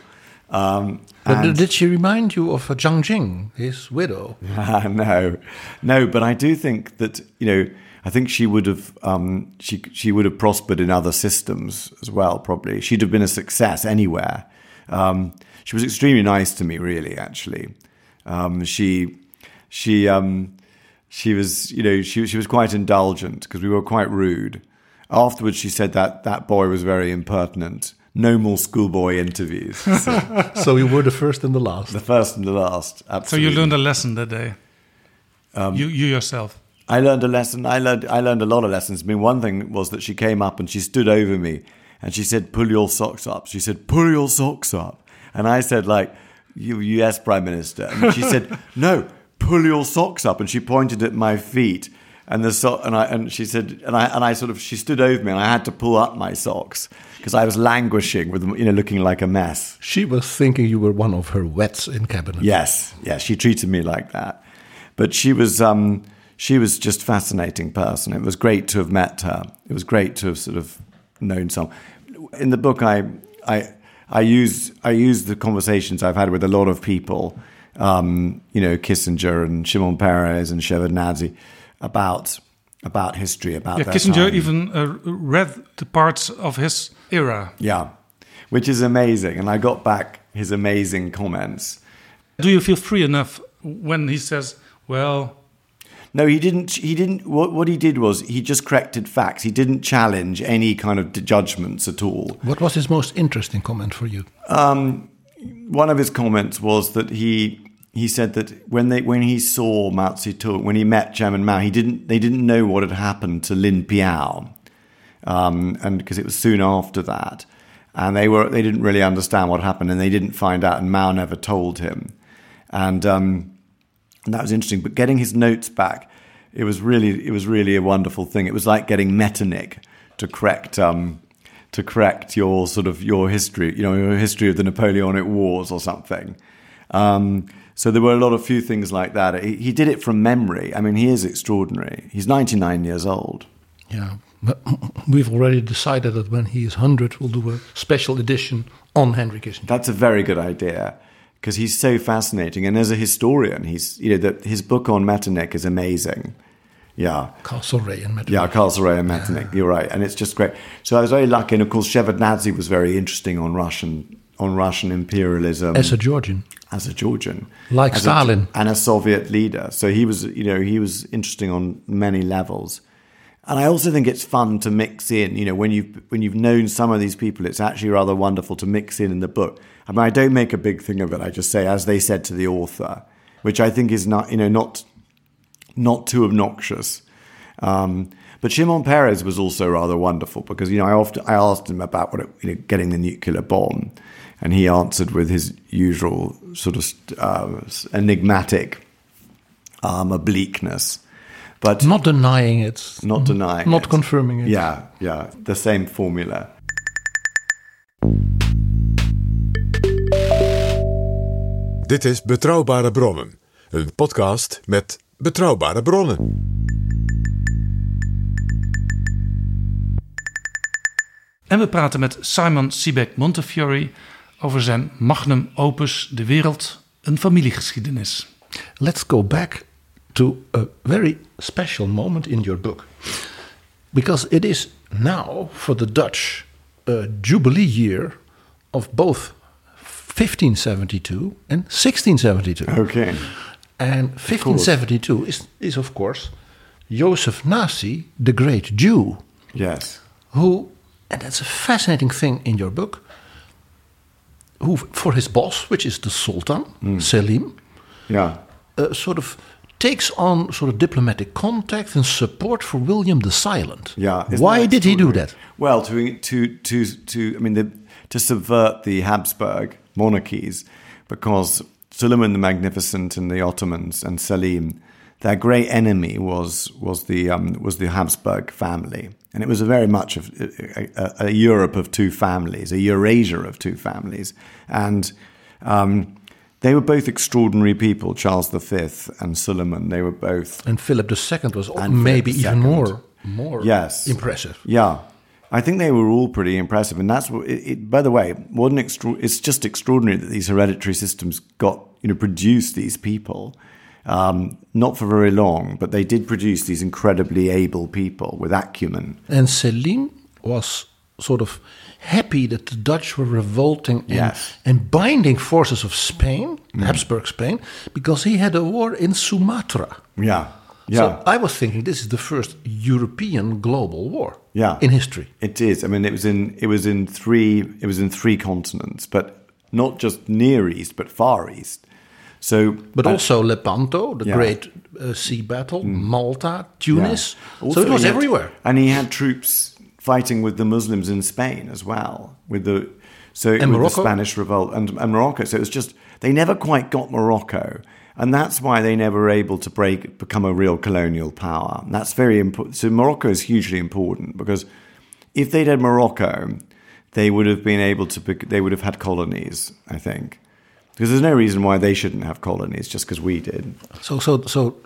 Um, but did she remind you of Zhang Jing, his widow? no, no. But I do think that, you know, I think she would have. Um, she she would have prospered in other systems as well. Probably she'd have been a success anywhere. Um, she was extremely nice to me, really. Actually. Um, she, she, um, she was, you know, she she was quite indulgent because we were quite rude. Afterwards, she said that that boy was very impertinent. No more schoolboy interviews. So, so you were the first and the last. The first and the last. Absolutely. So you learned a lesson that day. Um, you you yourself. I learned a lesson. I learned I learned a lot of lessons. I mean, one thing was that she came up and she stood over me and she said, "Pull your socks up." She said, "Pull your socks up," and I said, like, "You, yes, Prime Minister." And she said, "No, pull your socks up." And she pointed at my feet, and the so- and I and she said, and I and I sort of she stood over me, and I had to pull up my socks because I was languishing with, you know, looking like a mess. She was thinking you were one of her wets in cabinet. Yes, yes, she treated me like that, but she was um, she was just a fascinating person. It was great to have met her. It was great to have sort of known someone. In the book, I I. I use I use the conversations I've had with a lot of people, um, you know, Kissinger and Shimon Peres and Shevardnadze, about about history, about yeah, their Kissinger time. Even uh, read the parts of his era. Yeah, which is amazing, and I got back his amazing comments. Do you feel free enough when he says, "Well"? No, he didn't. He didn't. What, what he did was he just corrected facts. He didn't challenge any kind of judgments at all. What was his most interesting comment for you? Um, one of his comments was that he he said that when they when he saw Mao Zedong, when he met Chairman Mao, he didn't they didn't know what had happened to Lin Piao, um, and because it was soon after that, and they were they didn't really understand what happened, and they didn't find out, and Mao never told him, and. Um, And that was interesting. But getting his notes back, it was really, it was really a wonderful thing. It was like getting Metternich to correct, um, to correct your sort of your history, you know, your history of the Napoleonic Wars or something. Um, so there were a lot of few things like that. He, he did it from memory. I mean, he is extraordinary. He's ninety-nine years old. Yeah, but we've already decided that when he is one hundred, we'll do a special edition on Henry Kissinger. That's a very good idea. because he's so fascinating. And as a historian, he's you know that his book on Metternich is amazing. Yeah, Castlereagh and Metternich. Yeah, Castlereagh and Metternich. Yeah. You're right, and it's just great. So I was very lucky, and of course Shevardnadze was very interesting on Russian on Russian imperialism as a Georgian, as a Georgian, like as Stalin, a, and a Soviet leader. So he was, you know, he was interesting on many levels. And I also think it's fun to mix in, you know, when you've when you've known some of these people, it's actually rather wonderful to mix in in the book. I mean, I don't make a big thing of it. I just say, as they said to the author, which I think is not, you know, not. Not too obnoxious. Um, but Shimon Peres was also rather wonderful because, you know, I often I asked him about what it, you know, getting the nuclear bomb, and he answered with his usual sort of uh, enigmatic um, obliqueness. But not denying it. Not denying not it. Not confirming it. Yeah, yeah. The same formula. Dit is Betrouwbare Bronnen, een podcast met... Betrouwbare bronnen. En we praten met Simon Sebag Montefiore over zijn magnum opus De Wereld, een familiegeschiedenis. Let's go back to a very special moment in your book. Because it is now for the Dutch a jubilee year of both fifteen seventy-two and sixteen seventy-two. Okay. And fifteen seventy-two is, is, of course, Joseph Nasi, the great Jew. Yes. Who, and that's a fascinating thing in your book, who, for his boss, which is the Sultan, mm. Selim, yeah. uh, sort of takes on sort of diplomatic contact and support for William the Silent. Yeah. Why did he do that? Well, to, to, to, to I mean, the, to subvert the Habsburg monarchies, because... Suleiman the Magnificent and the Ottomans and Selim, their great enemy was was the um, was the Habsburg family, and it was a very much of a, a, a Europe of two families, a Eurasia of two families, and um, they were both extraordinary people. Charles the Fifth and Suleiman, they were both, and Philip the Second was maybe even more more yes. impressive. Yeah. I think they were all pretty impressive, and that's what. It, it, by the way, what an extra, it's just extraordinary that these hereditary systems got, you know, produced these people, um, not for very long, but they did produce these incredibly able people with acumen. And Selim was sort of happy that the Dutch were revolting and, yes. and binding forces of Spain, mm. Habsburg Spain, because he had a war in Sumatra. Yeah. Yeah. So I was thinking this is the first European global war yeah. in history. It is. I mean, it was in it was in three it was in three continents, but not just Near East, but Far East. So, but uh, also Lepanto, the yeah. great uh, sea battle, mm. Malta, Tunis. Yeah. Also, so it was had, everywhere. And he had troops fighting with the Muslims in Spain as well, with the so and with Morocco? the Spanish revolt and, and Morocco. So it was just they never quite got Morocco. And that's why they never were able to break, become a real colonial power. And that's very important. So Morocco is hugely important because if they'd had Morocco, they would have been able to. They would have had colonies, I think, because there's no reason why they shouldn't have colonies just because we did. So, so, so,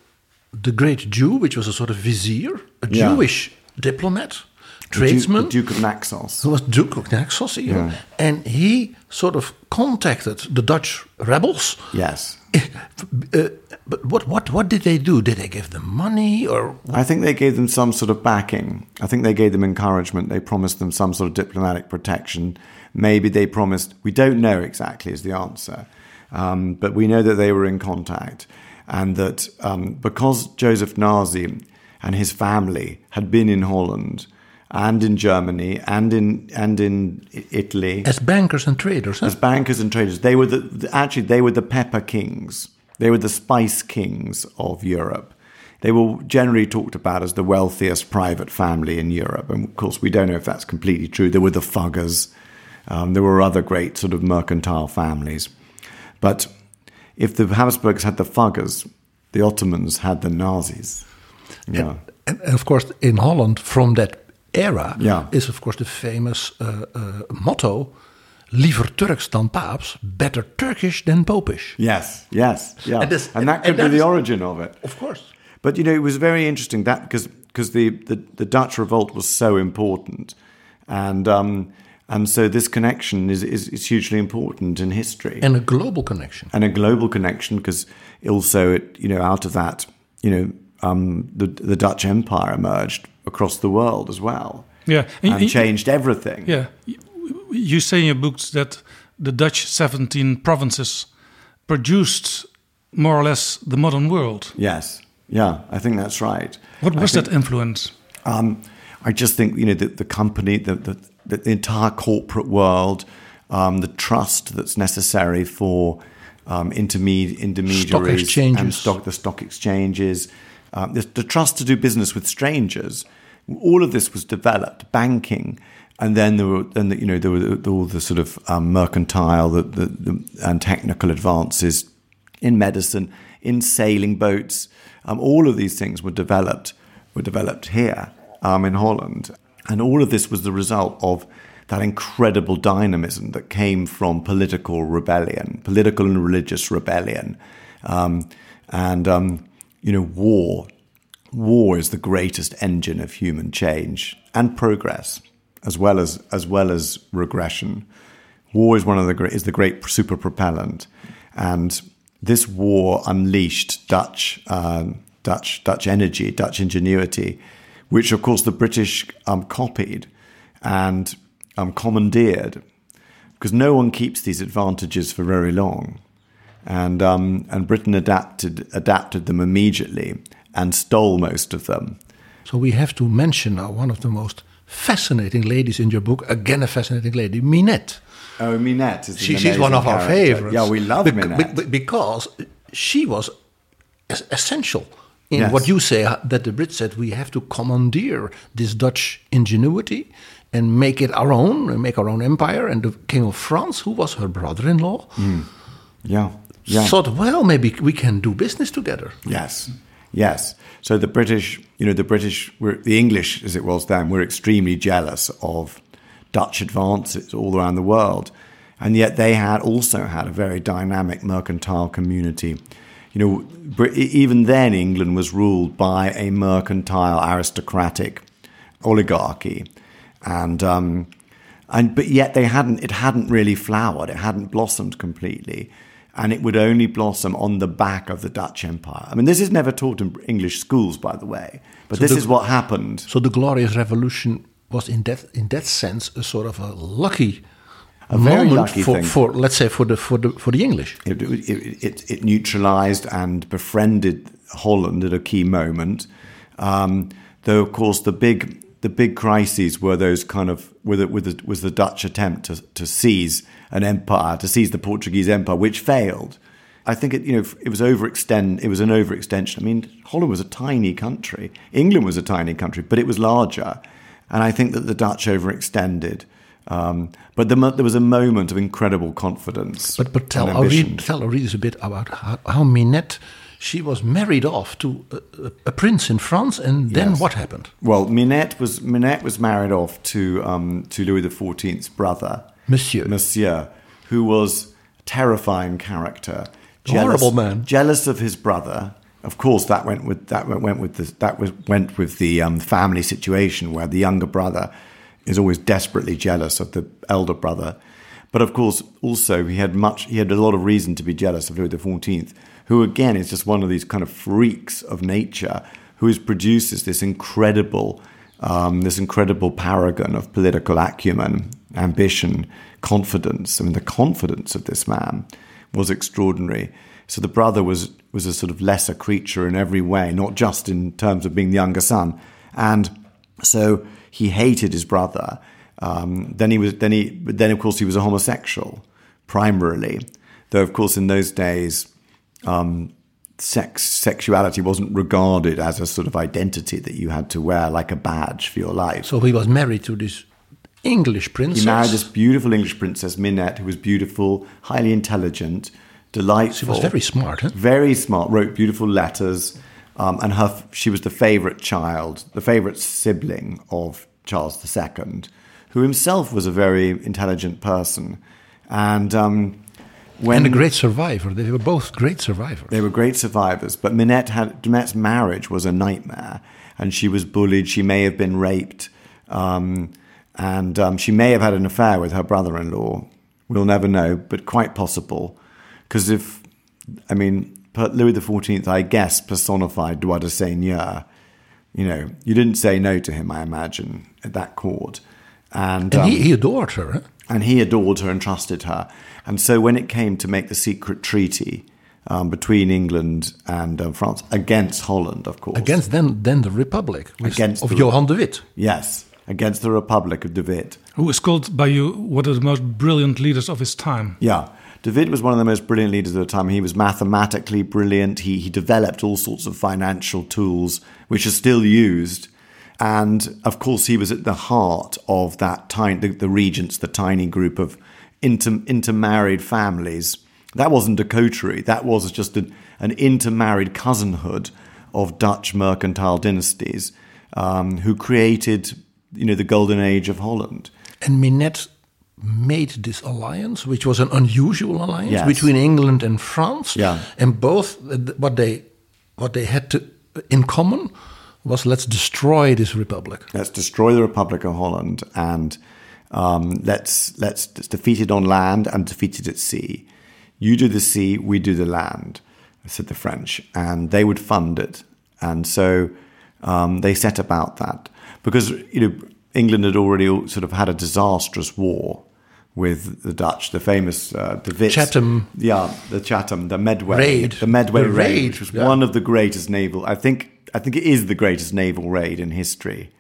the great Jew, which was a sort of vizier, a yeah. Jewish diplomat, tradesman, the Duke, the Duke of Naxos, who was Duke of Naxos, even, yeah. and he sort of contacted the Dutch rebels. Yes. Uh, but what, what what did they do? Did they give them money or? What? I think they gave them some sort of backing. I think they gave them encouragement. They promised them some sort of diplomatic protection. Maybe they promised. We don't know exactly is the answer, um, but we know that they were in contact, and that um, because Joseph Nazi and his family had been in Holland and in Germany and in and in Italy as bankers and traders. Huh? As bankers and traders, they were the actually they were the pepper kings. They were the spice kings of Europe. They were generally talked about as the wealthiest private family in Europe, and of course we don't know if that's completely true. There were the Fuggers. Um, there were other great sort of mercantile families, but if the Habsburgs had the Fuggers, the Ottomans had the Nazis. Yeah, and, and of course in Holland from that. Era yeah. is of course the famous uh, uh, motto: "Liever Turks dan Paaps, better Turkish than Popish." Yes, yes, yeah, and, this, and that could and that be is, the origin of it, of course. But you know, it was very interesting that because because the, the the Dutch revolt was so important, and um, And so this connection is, is, is hugely important in history. And a global connection. And a global connection, because also, it, you know, out of that, you know, um, the, the Dutch Empire emerged across the world as well. Yeah. And, and changed you, everything. Yeah. You say in your books that the Dutch seventeen provinces produced more or less the modern world. Yes. Yeah, I think that's right. What was think, that influence? Um, I just think, you know, the, the company, the... the The, the entire corporate world, um, the trust that's necessary for um, intermed- intermediaries stock and stock, the stock exchanges, um, the, the trust to do business with strangers. All of this was developed, banking, and then there were, and the, you know, there were all the sort of um, mercantile, the, the, the, and technical advances in medicine, in sailing boats. Um, all of these things were developed, were developed here um, in Holland. And all of this was the result of that incredible dynamism that came from political rebellion, political and religious rebellion. Um, and, um, you know, war. War is the greatest engine of human change and progress, as well as as well as regression. War is one of the is the great super propellant. And this war unleashed Dutch uh, Dutch Dutch energy, Dutch ingenuity, which, of course, the British um, copied and um, commandeered, because no one keeps these advantages for very long. And um, and Britain adapted adapted them immediately and stole most of them. So we have to mention now one of the most fascinating ladies in your book, again a fascinating lady, Minette. Oh, Minette. Is she, she's one of character. Our favorites. Yeah, we love be- Minette. Be- because she was es- essential. In yes. What you say, that the Brits said, we have to commandeer this Dutch ingenuity and make it our own, and make our own empire. And the King of France, who was her brother-in-law, mm. yeah. yeah, thought, well, maybe we can do business together. Yes, yes. So the British, you know, the British, were, the English, as it was then, were extremely jealous of Dutch advances all around the world, and yet they had also had a very dynamic mercantile community. You know, even then, England was ruled by a mercantile, aristocratic oligarchy, and um, and but yet they hadn't. It hadn't really flowered. It hadn't blossomed completely, and it would only blossom on the back of the Dutch Empire. I mean, this is never taught in English schools, by the way. But so this the, is what happened. So the Glorious Revolution was, in that in that sense, a sort of a lucky. A very lucky for, thing. for let's say for the for the for the English. It it, it, it neutralised and befriended Holland at a key moment. Um, though, of course, the big the big crises were those kind of with it with the, was the Dutch attempt to, to seize an empire, to seize the Portuguese Empire, which failed. I think it you know it was overextend it was an overextension. I mean, Holland was a tiny country. England was a tiny country, but it was larger, and I think that the Dutch overextended. Um, but the, there was a moment of incredible confidence. But, but tell, our read, tell our readers a bit about how, how Minette, she was married off to a, a prince in France, and then yes. What happened? Well, Minette was Minette was married off to um, to Louis the fourteenth's brother, Monsieur, Monsieur, who was a terrifying character, jealous, horrible man, jealous of his brother. Of course, that went with that went, went with the, that was, went with the um, family situation where the younger brother is always desperately jealous of the elder brother. But of course, also, he had much. He had a lot of reason to be jealous of Louis the fourteenth, who, again, is just one of these kind of freaks of nature who is, produces this incredible um, this incredible paragon of political acumen, ambition, confidence. I mean, the confidence of this man was extraordinary. So the brother was was a sort of lesser creature in every way, not just in terms of being the younger son. And so he hated his brother. Um, then he was. Then he. But then, of course, he was a homosexual, primarily. Though, of course, in those days, um, sex sexuality wasn't regarded as a sort of identity that you had to wear like a badge for your life. So he was married to this English princess. He married this beautiful English princess, Minette, who was beautiful, highly intelligent, delightful. She was very smart. Huh? Very smart. Wrote beautiful letters. Um, and her, she was the favourite child, the favourite sibling of Charles the Second, who himself was a very intelligent person. And um, when and a great survivor. They were both great survivors. They were great survivors. But Minette had, Minette's marriage was a nightmare. And she was bullied. She may have been raped. Um, And um, she may have had an affair with her brother-in-law. We'll never know, but quite possible. Because if, I mean, Louis the fourteenth, I guess, personified Droit de Seigneur. You know, you didn't say no to him, I imagine, at that court. And, and um, he, he adored her. Huh? And he adored her and trusted her. And so when it came to make the secret treaty um, between England and uh, France, against Holland, of course. Against then, then the Republic which, against of the, Johan de Witt. Yes, against the Republic of de Witt. Who is called by you one of the most brilliant leaders of his time. Yeah, de Witt was one of the most brilliant leaders of the time. He was mathematically brilliant. He, he developed all sorts of financial tools, which are still used. And, of course, he was at the heart of that tiny, the, the regents, the tiny group of inter, intermarried families. That wasn't a coterie. That was just a, an intermarried cousinhood of Dutch mercantile dynasties um, who created, you know, the golden age of Holland. And Minette made this alliance, which was an unusual alliance, yes, between England and France. Yeah. And both, what they, what they had to, in common was let's destroy this republic. Let's destroy the Republic of Holland and um, let's let's defeat it on land and defeat it at sea. You do the sea, we do the land, said the French, and they would fund it. And so um, they set about that because, you know, England had already sort of had a disastrous war with the Dutch, the famous uh, de Witt, Chatham, yeah, the Chatham, the Medway raid, the Medway the raid, raid, which was yeah. one of the greatest naval, I think. I think it is the greatest naval raid in history.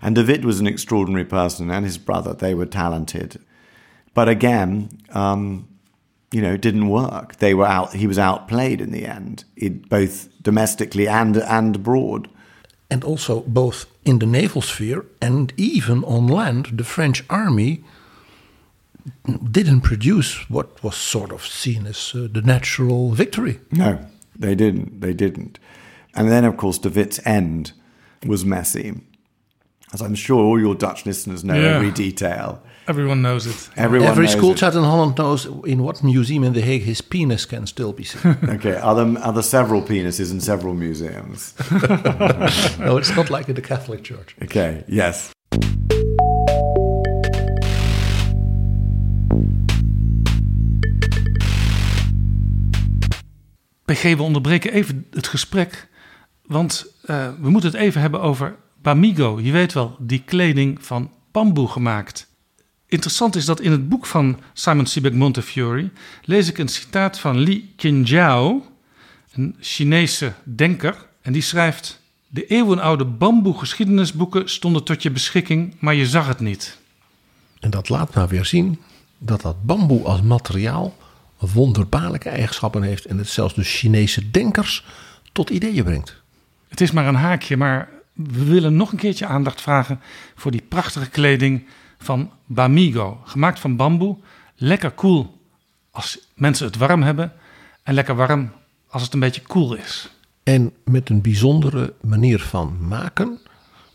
And de Witt was an extraordinary person, and his brother, they were talented. But again, um, you know, it didn't work. They were out. He was outplayed in the end, it, both domestically and and abroad. And also both in the naval sphere and even on land, the French army didn't produce what was sort of seen as uh, the natural victory. No, they didn't. They didn't. And then, of course, de Witt's end was messy. As I'm sure all your Dutch listeners know, yeah, every detail. Everyone knows it. Everyone Every knows school child in Holland knows in what museum in The Hague his penis can still be seen. Okay, are there, are there several penises in several museums? No, it's not like in the Catholic Church. Okay, yes. P G, we onderbreken even het gesprek. Want uh, we moeten het even hebben over Bamigo. Je weet wel, die kleding van bamboe gemaakt. Interessant is dat in het boek van Simon Sebag Montefiore lees ik een citaat van Li Qinjiao, een Chinese denker. En die schrijft: de eeuwenoude bamboe geschiedenisboeken stonden tot je beschikking, maar je zag het niet. En dat laat nou weer zien dat dat bamboe als materiaal wonderbaarlijke eigenschappen heeft en het zelfs de Chinese denkers tot ideeën brengt. Het is maar een haakje, maar we willen nog een keertje aandacht vragen voor die prachtige kleding van Bamigo. Gemaakt van bamboe, lekker koel als mensen het warm hebben en lekker warm als het een beetje koel is. En met een bijzondere manier van maken,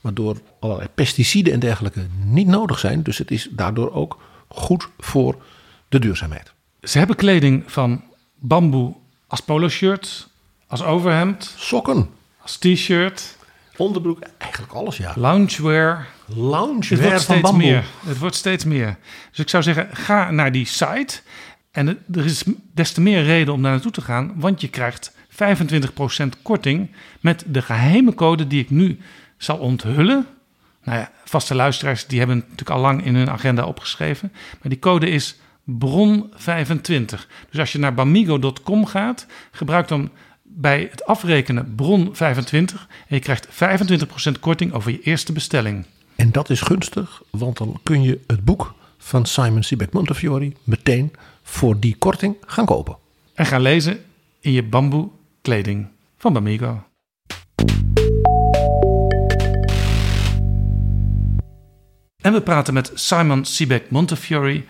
waardoor allerlei pesticiden en dergelijke niet nodig zijn. Dus het is daardoor ook goed voor de duurzaamheid. Ze hebben kleding van bamboe als poloshirt, als overhemd. Sokken. Als t-shirt. Onderbroek, eigenlijk alles, ja. Loungewear. Loungewear het wordt van bamboe. Meer. Het wordt steeds meer. Dus ik zou zeggen, ga naar die site. En er is des te meer reden om daar naartoe te gaan, want je krijgt vijfentwintig procent korting met de geheime code die ik nu zal onthullen. Nou ja, vaste luisteraars, die hebben natuurlijk al lang in hun agenda opgeschreven. Maar die code is bron vijfentwintig. Dus als je naar bamigo punt com gaat, gebruik dan bij het afrekenen bron vijfentwintig en je krijgt vijfentwintig procent korting over je eerste bestelling. En dat is gunstig, want dan kun je het boek van Simon Sebag Montefiore meteen voor die korting gaan kopen. En gaan lezen in je bamboe kleding van Bamigo. En we praten met Simon Sebag Montefiore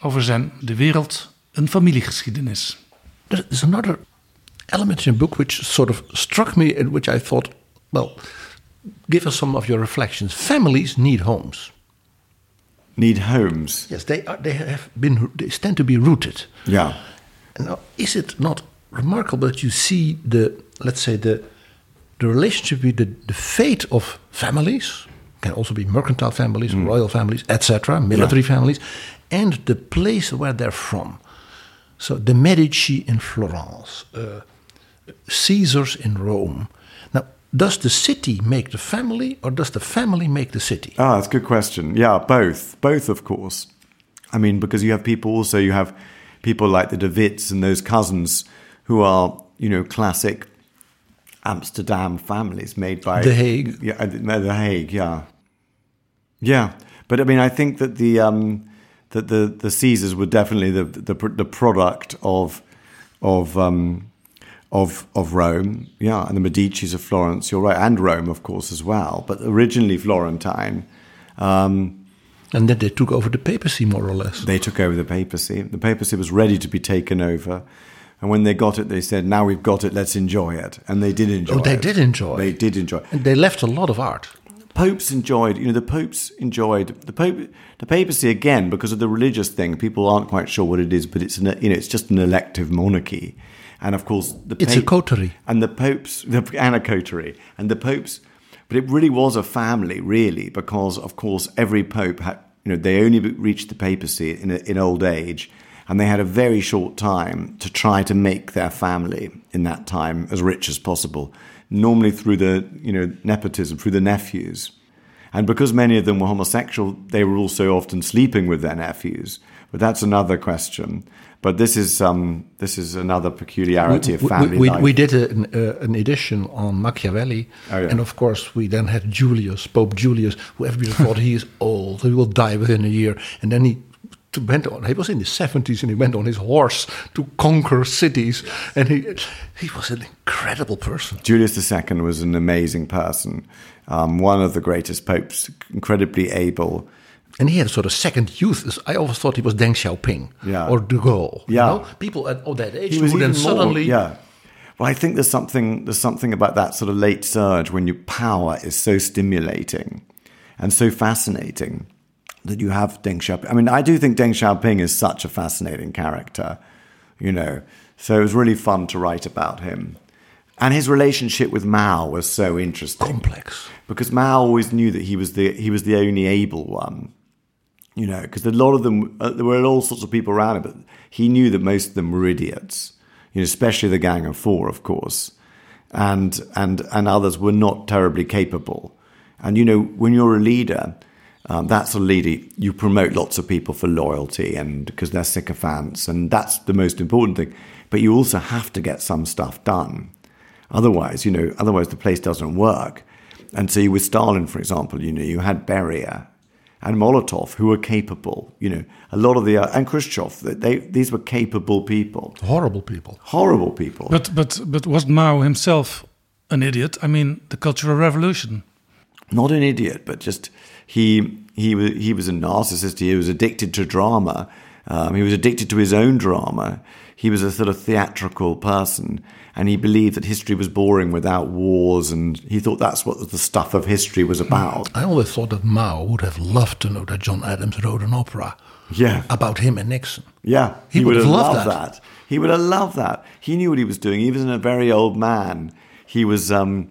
over zijn De Wereld, een familiegeschiedenis. There's another element in the book which sort of struck me and which I thought, well, give us some of your reflections. Families need homes. Need homes? Yes, they are, they have been, they stand to be rooted. Yeah. Now, is it not remarkable that you see the, let's say, the, the relationship with the, the fate of families, can also be mercantile families, mm. royal families, et cetera, military yeah. families, and the place where they're from. So the Medici in Florence, uh, Caesars in Rome. Now, does the city make the family, or does the family make the city? Ah, that's a good question. Yeah, both. Both, of course. I mean, because you have people also, you have people like the de Witts and those cousins who are, you know, classic Amsterdam families made by... The Hague. Yeah, The Hague, yeah. Yeah, but I mean, I think that the... Um, that the, the Caesars were definitely the the, the product of of um, of of Rome, yeah, and the Medicis of Florence. You're right, and Rome, of course, as well. But originally Florentine, um, and then they took over the papacy, more or less. They took over the papacy. The papacy was ready to be taken over, and when they got it, they said, "Now we've got it. Let's enjoy it." And they did enjoy. Oh, they it. did enjoy. They did enjoy. And they left a lot of art. Popes enjoyed, you know, the popes enjoyed the pope, the papacy again because of the religious thing. People aren't quite sure what it is, but it's an, you know, it's just an elective monarchy, and of course the it's pa- a coterie and the popes the, and a coterie and the popes, but it really was a family, really, because of course every pope had, you know, they only reached the papacy in a, in old age, and they had a very short time to try to make their family in that time as rich as possible. Normally through the, you know, nepotism, through the nephews. And because many of them were homosexual, they were also often sleeping with their nephews. But that's another question. But this is um, this is another peculiarity we, of family we, we, life. We did a, an, uh, an edition on Machiavelli. Oh, yeah. And of course, we then had Julius, Pope Julius, who everybody thought he is old, he will die within a year. And then he... went on. He was in his seventies, and he went on his horse to conquer cities, and he he was an incredible person. Julius the Second was an amazing person, um, one of the greatest popes, incredibly able, and he had a sort of second youth. I always thought he was Deng Xiaoping, yeah. or De Gaulle. Yeah, you know? People at all that age who then suddenly. Yeah, well, I think there's something there's something about that sort of late surge when your power is so stimulating and so fascinating. That you have Deng Xiaoping. I mean, I do think Deng Xiaoping is such a fascinating character, you know. So it was really fun to write about him. And his relationship with Mao was so interesting. Complex. Because Mao always knew that he was the he was the only able one, you know, because a lot of them, uh, there were all sorts of people around him, but he knew that most of them were idiots, you know, especially the Gang of Four, of course, and and and others were not terribly capable. And, you know, when you're a leader... Um, that's a leader. You promote lots of people for loyalty and because they're sycophants, and that's the most important thing. But you also have to get some stuff done, otherwise, you know, otherwise the place doesn't work. And so, with Stalin, for example, you know, you had Beria and Molotov, who were capable. You know, a lot of the uh, and Khrushchev, they, they these were capable people, horrible people, horrible people. But but but was Mao himself an idiot? I mean, the Cultural Revolution. Not an idiot, but just he he was he was a narcissist. He was addicted to drama. Um, he was addicted to his own drama. He was a sort of theatrical person, and he believed that history was boring without wars, and he thought that's what the stuff of history was about. I always thought that Mao would have loved to know that John Adams wrote an opera. Yeah. About him and Nixon. Yeah, he, he would, would have loved, loved that. that. He would have loved that. He knew what he was doing. He was a very old man. He was. Um,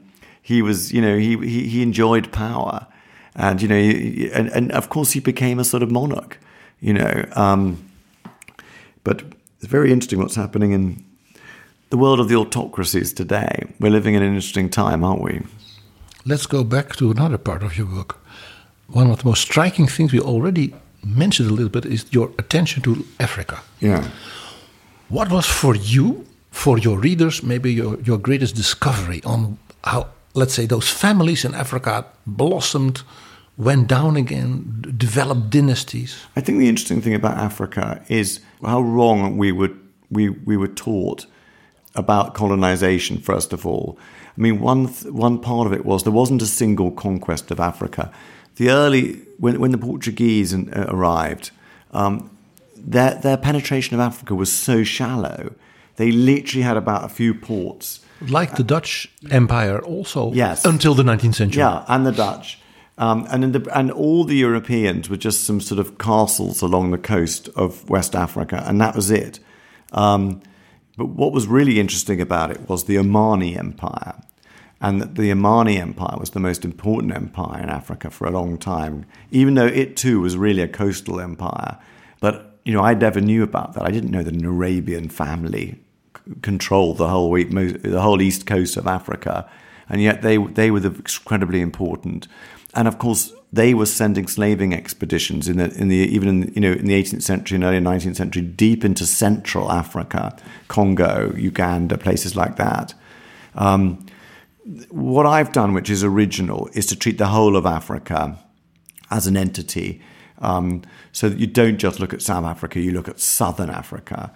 He was, you know, he, he he enjoyed power, and you know, he, and and of course he became a sort of monarch, you know. Um, but it's very interesting what's happening in the world of the autocracies today. We're living in an interesting time, aren't we? Let's go back to another part of your book. One of the most striking things we already mentioned a little bit is your attention to Africa. Yeah. What was for you, for your readers, maybe your your greatest discovery on how? Let's say those families in Africa blossomed, went down again, d- developed dynasties. I think the interesting thing about Africa is how wrong we were we we were taught about colonization. First of all, I mean one th- one part of it was there wasn't a single conquest of Africa. The early when when the Portuguese in, uh, arrived, um, their their penetration of Africa was so shallow. They literally had about a few ports. Like the Dutch Empire also, yes. Until the nineteenth century. Yeah, and the Dutch. Um, and, in the, and all the Europeans were just some sort of castles along the coast of West Africa, and that was it. Um, but what was really interesting about it was the Omani Empire. and that the Omani Empire was the most important empire in Africa for a long time, even though it too was really a coastal empire. But, you know, I never knew about that. I didn't know that an Arabian family c- controlled the whole the whole east coast of Africa, and yet they they were the incredibly important. And of course, they were sending slaving expeditions in the in the even in, you know, in the eighteenth century and early nineteenth century deep into Central Africa, Congo, Uganda, places like that. Um, what I've done, which is original, is to treat the whole of Africa as an entity, um, so that you don't just look at South Africa, you look at Southern Africa.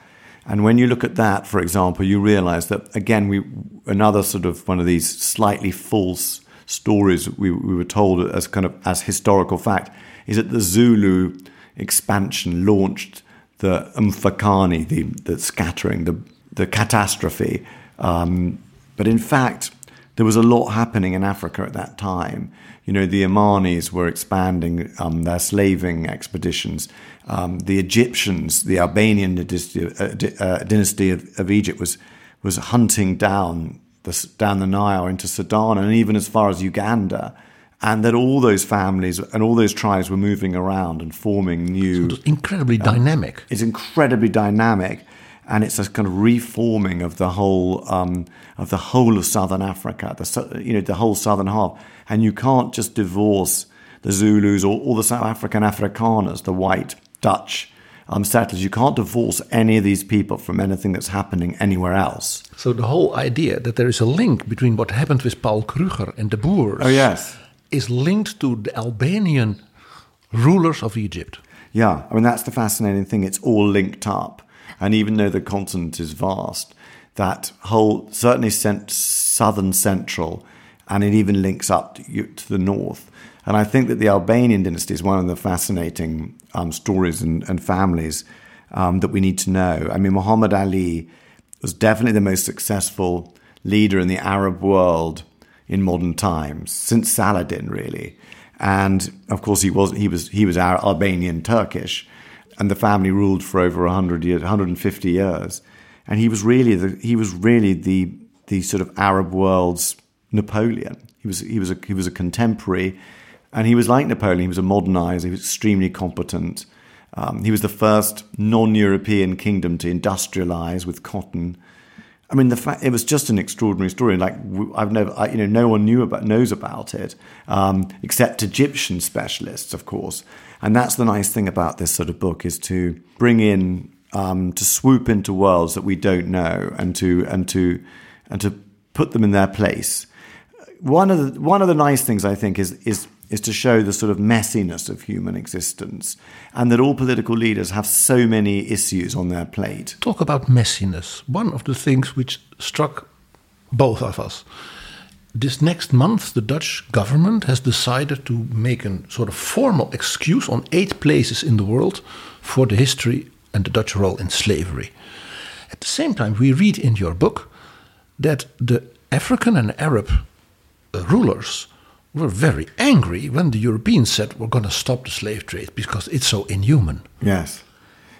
And when you look at that, for example, you realise that, again, we another sort of one of these slightly false stories we, we were told as kind of as historical fact is that the Zulu expansion launched the Umfakani, the, the scattering, the the catastrophe. Um, but in fact, there was a lot happening in Africa at that time. You know, the Omanis were expanding um, their slaving expeditions. Um, the Egyptians, the Albanian dynasty, uh, dynasty of, of Egypt, was was hunting down. The, down the Nile into Sudan and even as far as Uganda, and that all those families and all those tribes were moving around and forming new... So it's incredibly uh, dynamic. It's incredibly dynamic, and it's a kind of reforming of the whole um, of the whole of Southern Africa, the you know the whole southern half, and you can't just divorce the Zulus or all the South African Afrikaners, the white Dutch Um, settlers. You can't divorce any of these people from anything that's happening anywhere else. So the whole idea that there is a link between what happened with Paul Kruger and the Boers oh, yes. is linked to the Albanian rulers of Egypt. Yeah, I mean, that's the fascinating thing. It's all linked up. And even though the continent is vast, that whole, certainly cent- southern central, and it even links up to, to the north. And I think that the Albanian dynasty is one of the fascinating um, stories and, and families um, that we need to know. I mean, Muhammad Ali was definitely the most successful leader in the Arab world in modern times, since Saladin, really. And of course, he was he was he was Arab, Albanian Turkish, and the family ruled for over one hundred years, one hundred fifty years. And he was really the he was really the the sort of Arab world's Napoleon. He was he was a, he was a contemporary. And he was like Napoleon. He was a modernizer. He was extremely competent. Um, he was the first non-European kingdom to industrialize with cotton. I mean, the fact it was just an extraordinary story. Like I've never, I, you know, no one knew about knows about it um, except Egyptian specialists, of course. And that's the nice thing about this sort of book is to bring in, um, to swoop into worlds that we don't know, and to and to and to put them in their place. One of the one of the nice things I think is is. is to show the sort of messiness of human existence, and that all political leaders have so many issues on their plate. Talk about messiness. One of the things which struck both of us. This next month, the Dutch government has decided to make a sort of formal excuse on eight places in the world for the history and the Dutch role in slavery. At the same time, we read in your book that the African and Arab rulers were very angry when the Europeans said we're going to stop the slave trade because it's so inhuman. Yes.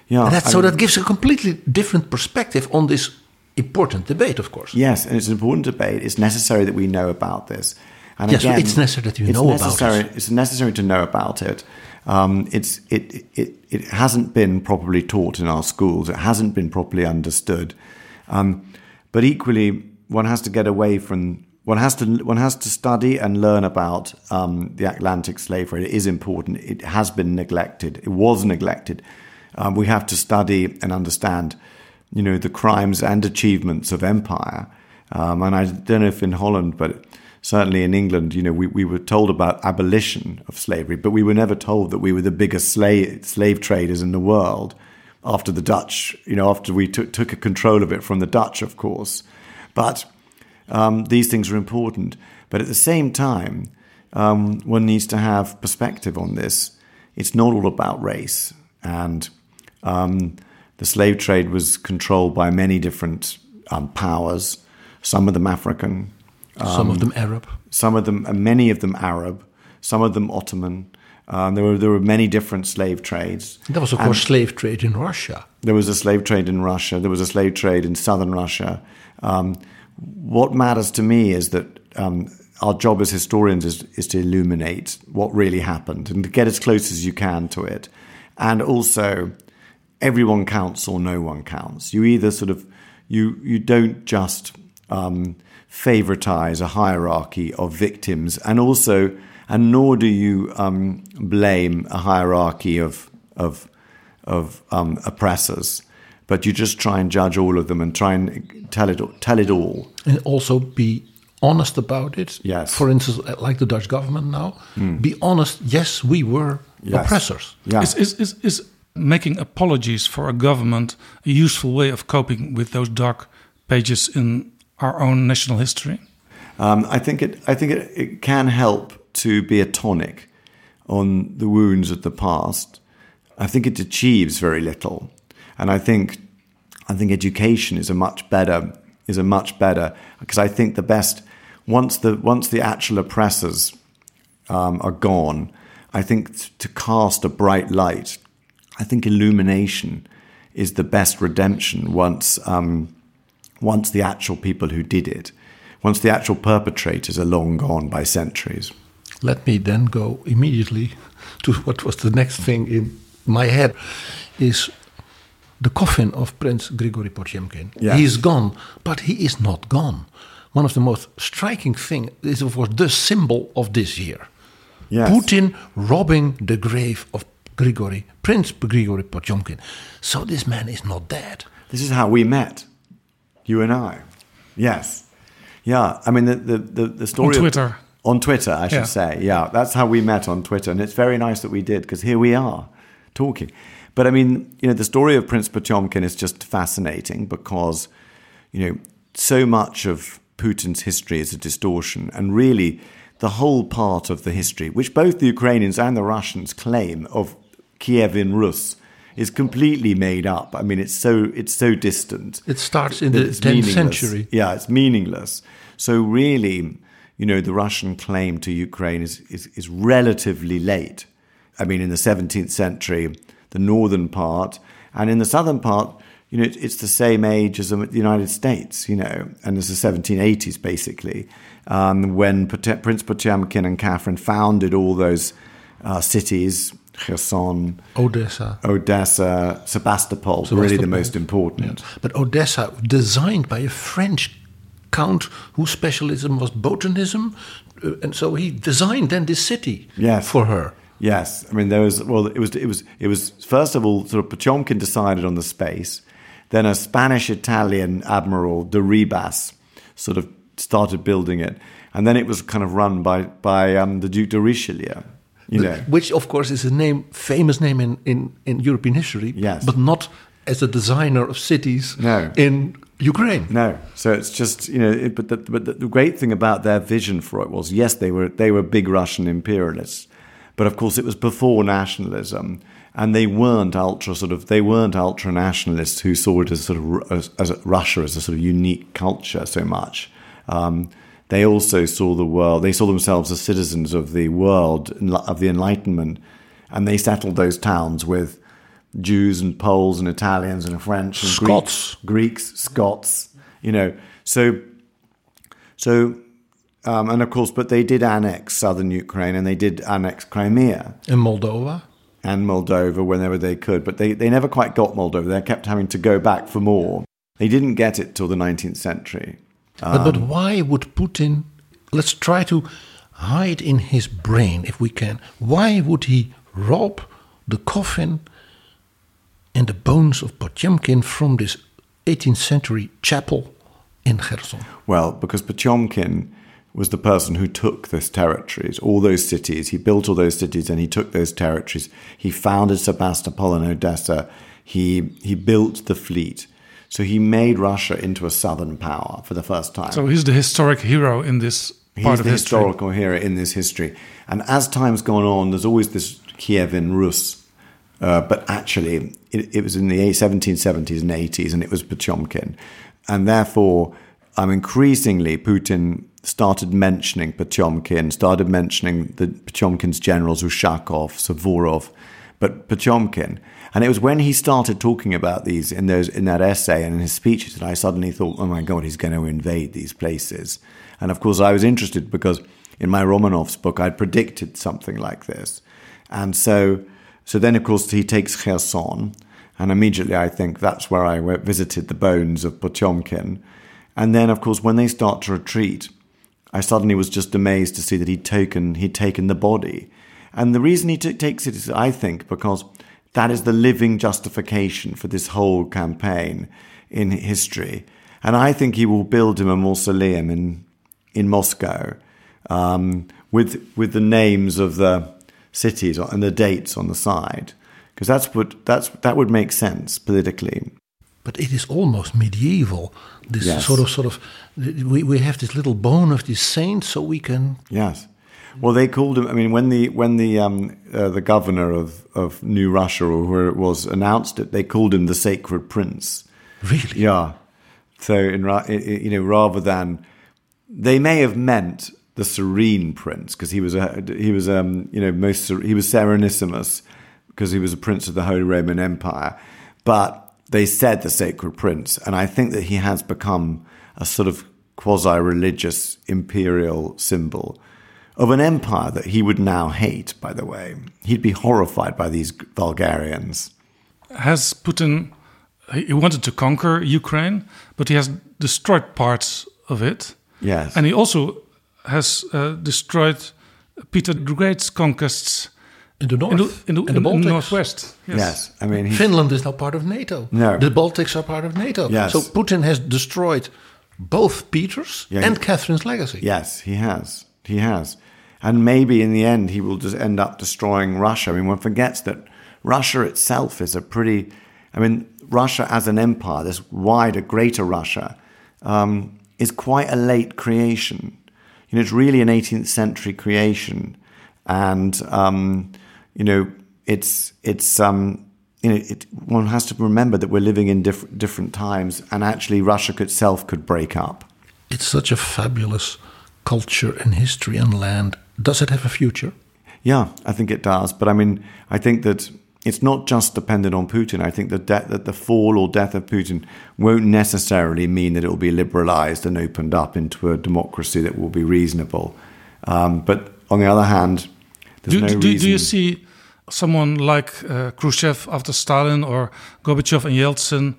Yeah. And that, so mean, that gives a completely different perspective on this important debate, of course. Yes, and it's an important debate. It's necessary that we know about this. And yes, again, it's necessary that you it's know necessary, about it. It's necessary to know about it. Um, it's it, it it hasn't been properly taught in our schools. It hasn't been properly understood. Um, but equally, one has to get away from... One has to one has to study and learn about um, the Atlantic slave trade. It is important. It has been neglected. It was neglected. Um, we have to study and understand, you know, the crimes and achievements of empire. Um, and I don't know if in Holland, but certainly in England, you know, we, we were told about abolition of slavery, but we were never told that we were the biggest slave slave traders in the world. After the Dutch, you know, after we took took control of it from the Dutch, of course, but. Um, these things are important. But at the same time, um, one needs to have perspective on this. It's not all about race. And um, the slave trade was controlled by many different um, powers, some of them African. Um, some of them Arab. Some of them, many of them Arab, some of them Ottoman. Um, there were there were many different slave trades. There was, of and course, slave trade in Russia. There was a slave trade in Russia. There was a slave trade in southern Russia. Um What matters to me is that um, our job as historians is, is to illuminate what really happened and to get as close as you can to it. And also, everyone counts or no one counts. You either sort of, you you don't just um, favoritize a hierarchy of victims, and also, and nor do you um, blame a hierarchy of of of um, oppressors. But you just try and judge all of them and try and tell it tell it all, and also be honest about it. Yes. For instance, like the Dutch government now, mm. be honest. Yes, we were yes. oppressors. Yeah. Is, is is is making apologies for a government a useful way of coping with those dark pages in our own national history? Um, I think it. I think it, it can help to be a tonic on the wounds of the past. I think it achieves very little. And I think, I think education is a much better is a much better because I think the best once the once the actual oppressors um, are gone, I think to cast a bright light, I think illumination is the best redemption. Once um, once the actual people who did it, once the actual perpetrators are long gone by centuries. Let me then go immediately to what was the next thing in my head is. The coffin of Prince Grigory Potemkin. Yeah. He is gone, but he is not gone. One of the most striking things is, of course, the symbol of this year. Yes. Putin robbing the grave of Grigory, Prince Grigory Potemkin. So this man is not dead. This is how we met, you and I. Yes. Yeah, I mean, the, the, the, the story... On Twitter. Of, on Twitter, I should yeah. say. Yeah, that's how we met on Twitter. And it's very nice that we did, because here we are talking. But I mean, you know, the story of Prince Potemkin is just fascinating because, you know, so much of Putin's history is a distortion. And really, the whole part of the history, which both the Ukrainians and the Russians claim of Kiev in Rus, is completely made up. I mean, it's so it's so distant. It starts in the tenth century. Yeah, it's meaningless. So really, you know, the Russian claim to Ukraine is is, is relatively late. I mean, in the seventeenth century... the northern part, and in the southern part, you know, it's the same age as the United States, you know, and it's the seventeen eighties, basically, um, when Pot- Prince Potemkin and Catherine founded all those uh, cities, Kherson, Odessa, Odessa, Sebastopol, Sebastopol. really the most important. Yeah. But Odessa, designed by a French count whose specialism was botanism, uh, and so he designed then this city yes. for her. Yes, I mean there was well, it was it was it was first of all sort of Potemkin decided on the space, then a Spanish-Italian admiral de Ribas sort of started building it, and then it was kind of run by by um, the Duke de Richelieu, you know, which of course is a name famous name in, in, in European history, yes. but not as a designer of cities no. in Ukraine. No, so it's just you know, it, but the, but the great thing about their vision for it was yes, they were they were big Russian imperialists. But of course, it was before nationalism, and they weren't ultra sort of they weren't ultra nationalists who saw it as sort of as, as Russia as a sort of unique culture so much. Um, they also saw the world; they saw themselves as citizens of the world of the Enlightenment, and they settled those towns with Jews and Poles and Italians and French and Scots, Greeks, Greeks, Scots. You know, so so. Um, and of course, but they did annex southern Ukraine and they did annex Crimea. And Moldova? And Moldova whenever they could. But they, they never quite got Moldova. They kept having to go back for more. They didn't get it till the nineteenth century. Um, but, but why would Putin... Let's try to hide in his brain, if we can. Why would he rob the coffin and the bones of Potemkin from this eighteenth century chapel in Kherson? Well, because Potemkin... was the person who took those territories, all those cities. He built all those cities and he took those territories. He founded Sebastopol and Odessa. He he built the fleet. So he made Russia into a southern power for the first time. So he's the historic hero in this part of history. He's the historical hero in this history. And as time's gone on, there's always this Kiev in Rus. Uh, but actually, it, it was in the seventeen seventies and eighties, and it was Potemkin. And therefore, um, increasingly, Putin... started mentioning Potemkin, started mentioning the Potemkin's generals, Ushakov, Suvorov, but Potemkin. And it was when he started talking about these in those in that essay and in his speeches that I suddenly thought, oh my God, he's going to invade these places. And of course, I was interested because in my Romanov's book, I predicted something like this. And so, so then, of course, he takes Kherson. And immediately, I think that's where I visited the bones of Potemkin. And then, of course, when they start to retreat, I suddenly was just amazed to see that he'd taken, he'd taken the body. And the reason he t- takes it is, I think, because that is the living justification for this whole campaign in history. And I think he will build him a mausoleum in in Moscow um, with with the names of the cities and the dates on the side. Because that's what that's that would make sense politically. But it is almost medieval. This yes. sort of sort of we, we have this little bone of this saint, so we can yes. Well, they called him. I mean, when the when the um, uh, the governor of, of New Russia or where it was announced it, they called him the Sacred Prince. Really? Yeah. So in you know, rather than they may have meant the Serene Prince because he was a, he was um you know most he was Serenissimus because he was a prince of the Holy Roman Empire, but they said the Sacred Prince, and I think that he has become a sort of quasi-religious imperial symbol of an empire that he would now hate, by the way. He'd be horrified by these Bulgarians. Has Putin, he wanted to conquer Ukraine, but he has destroyed parts of it. Yes. And he also has uh, destroyed Peter the Great's conquests in the north, in the, in the, in the, in the northwest. Yes. yes. I mean, Finland is now part of NATO. No. The Baltics are part of NATO. Yes. So Putin has destroyed both Peter's yeah, and he, Catherine's legacy. Yes, he has. He has. And maybe in the end, he will just end up destroying Russia. I mean, one forgets that Russia itself is a pretty... I mean, Russia as an empire, this wider, greater Russia, um, is quite a late creation. You know, it's really an eighteenth century creation. And, um, you know, it's... it's um, you know, it, one has to remember that we're living in diff- different times, and actually Russia itself could break up. It's such a fabulous... culture and history and land. Does it have a future? Yeah, I think it does. But I mean, I think that it's not just dependent on Putin. I think that de- that the fall or death of Putin won't necessarily mean that it will be liberalized and opened up into a democracy that will be reasonable. Um, but on the other hand, there's do, no do, reason... Do you see someone like uh, Khrushchev after Stalin or Gorbachev and Yeltsin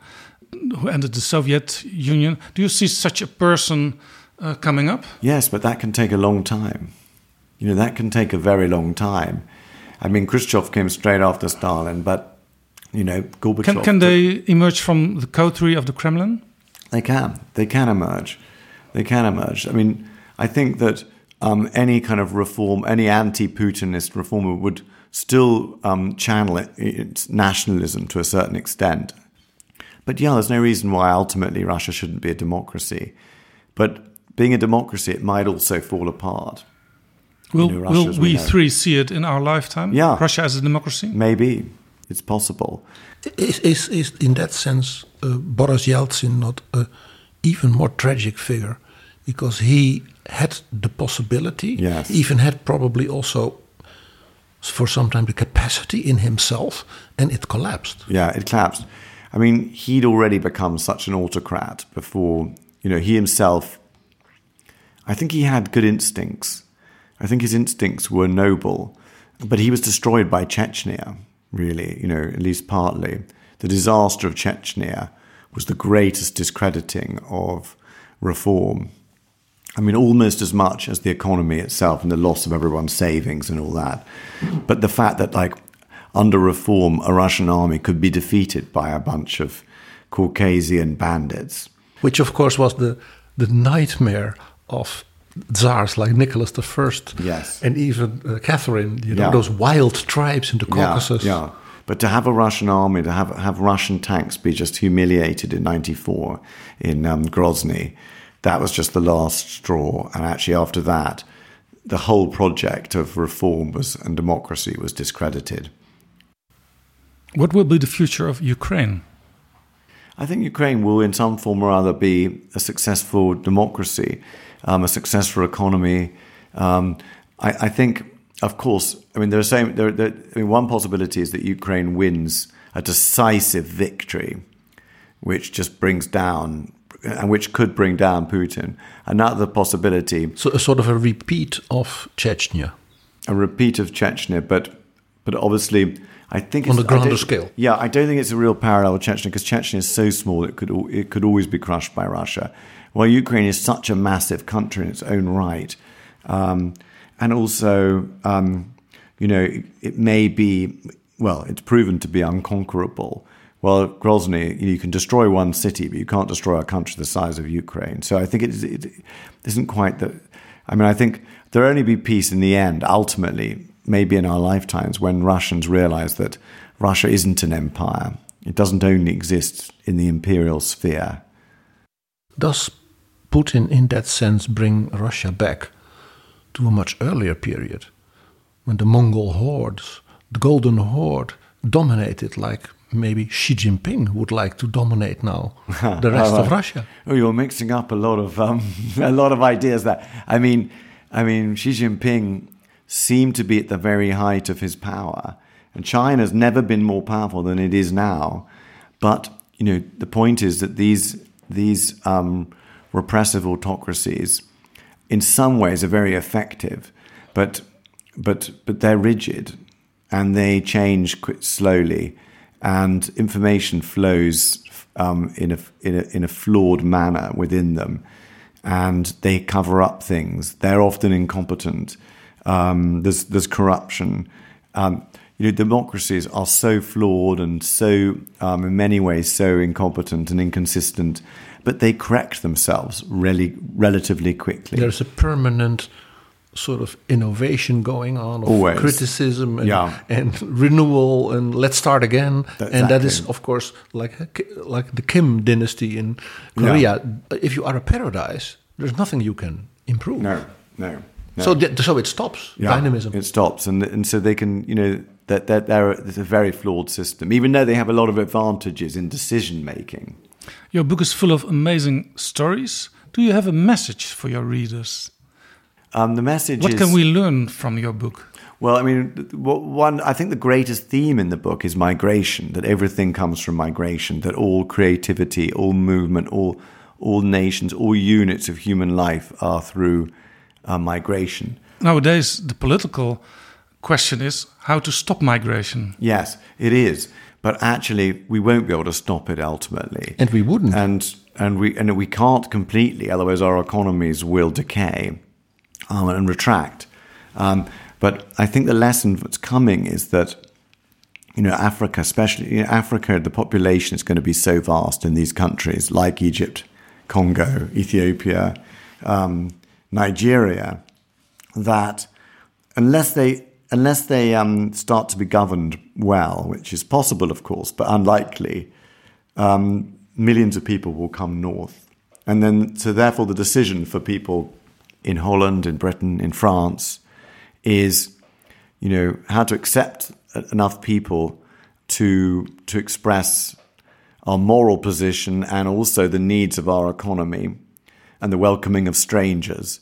who ended the Soviet Union? Do you see such a person... Uh, coming up? Yes, but that can take a long time. You know, that can take a very long time. I mean, Khrushchev came straight after Stalin, but, you know, Gorbachev... Can, can they emerge from the coterie of the Kremlin? They can. They can emerge. They can emerge. I mean, I think that um, any kind of reform, any anti-Putinist reformer would still um, channel it, its nationalism to a certain extent. But, yeah, there's no reason why ultimately Russia shouldn't be a democracy. But... being a democracy, it might also fall apart. Will, you know, Russia, will we, we three see it in our lifetime? Yeah. Russia as a democracy? Maybe. It's possible. Is, is, is in that sense, uh, Boris Yeltsin not an even more tragic figure? Because he had the possibility, yes. even had probably also for some time the capacity in himself, and it collapsed. Yeah, it collapsed. I mean, he'd already become such an autocrat before, you know, he himself... I think he had good instincts. I think his instincts were noble, but he was destroyed by Chechnya, really, you know, at least partly. The disaster of Chechnya was the greatest discrediting of reform. I mean, almost as much as the economy itself and the loss of everyone's savings and all that. But the fact that, like, under reform, a Russian army could be defeated by a bunch of Caucasian bandits. Which, of course, was the, the nightmare of tsars like Nicholas the First yes. and even uh, Catherine, you know, yeah. those wild tribes in the Caucasus. Yeah, yeah. But to have a Russian army, to have have Russian tanks be just humiliated in ninety-four in um, Grozny, that was just the last straw. And actually after that, the whole project of reform was and democracy was discredited. What will be the future of Ukraine? I think Ukraine will in some form or other be a successful democracy. Um, a successful economy. Um, I, I think, of course, I mean, there are so, there, there, I mean, one possibility is that Ukraine wins a decisive victory, which just brings down and which could bring down Putin. Another possibility. So a sort of a repeat of Chechnya. A repeat of Chechnya, but but obviously I think on it's, a grander scale. Yeah, I don't think it's a real parallel with Chechnya because Chechnya is so small it could it could always be crushed by Russia. While Ukraine is such a massive country in its own right, um, and also um, you know it, it may be well, it's proven to be unconquerable. Well, Grozny, you can destroy one city, but you can't destroy a country the size of Ukraine. So I think it, it isn't quite that. I mean, I think there'll only be peace in the end, ultimately, maybe in our lifetimes, when Russians realize that Russia isn't an empire. It doesn't only exist in the imperial sphere. Does Putin, in that sense, bring Russia back to a much earlier period, when the Mongol hordes, the Golden Horde, dominated like maybe Xi Jinping would like to dominate now the rest oh, of Russia? Oh, you're mixing up a lot of um, a lot of ideas there. I mean, I mean, Xi Jinping seemed to be at the very height of his power, and China's never been more powerful than it is now. But you know, the point is that these these um, repressive autocracies, in some ways, are very effective, but but but they're rigid, and they change quite slowly. And information flows um, in, a, in a in a flawed manner within them, and they cover up things. They're often incompetent. Um, there's there's corruption. Um, you know, democracies are so flawed and so um, in many ways so incompetent and inconsistent, but they correct themselves really relatively quickly. There's a permanent sort of innovation going on, of Always. criticism and, yeah. and renewal, and let's start again. Exactly. And that is, of course, like like the Kim dynasty in Korea. Yeah. If you are a paradise, there's nothing you can improve. No, no. no. So, th- so it stops yeah. dynamism. It stops, and and so they can, you know, that that they're, they're, they're a very flawed system, even though they have a lot of advantages in decision making. Your book is full of amazing stories. Do you have a message for your readers? Um, the message what is, can we learn from your book? Well, I mean, one. I think the greatest theme in the book is migration. That everything comes from migration. That all creativity, all movement, all all nations, all units of human life are through uh, migration. Nowadays, the political question is how to stop migration. Yes, it is. But actually, we won't be able to stop it ultimately, and we wouldn't. And and we and we can't completely. Otherwise, our economies will decay. Um, and retract. Um, but I think the lesson that's coming is that, you know, Africa, especially you know, Africa, the population is going to be so vast in these countries like Egypt, Congo, Ethiopia, um, Nigeria, that unless they unless they um, start to be governed well, which is possible, of course, but unlikely, um, millions of people will come north. And then, so therefore, the decision for people in Holland, in Britain, in France, is, you know, how to accept enough people to to express our moral position and also the needs of our economy and the welcoming of strangers,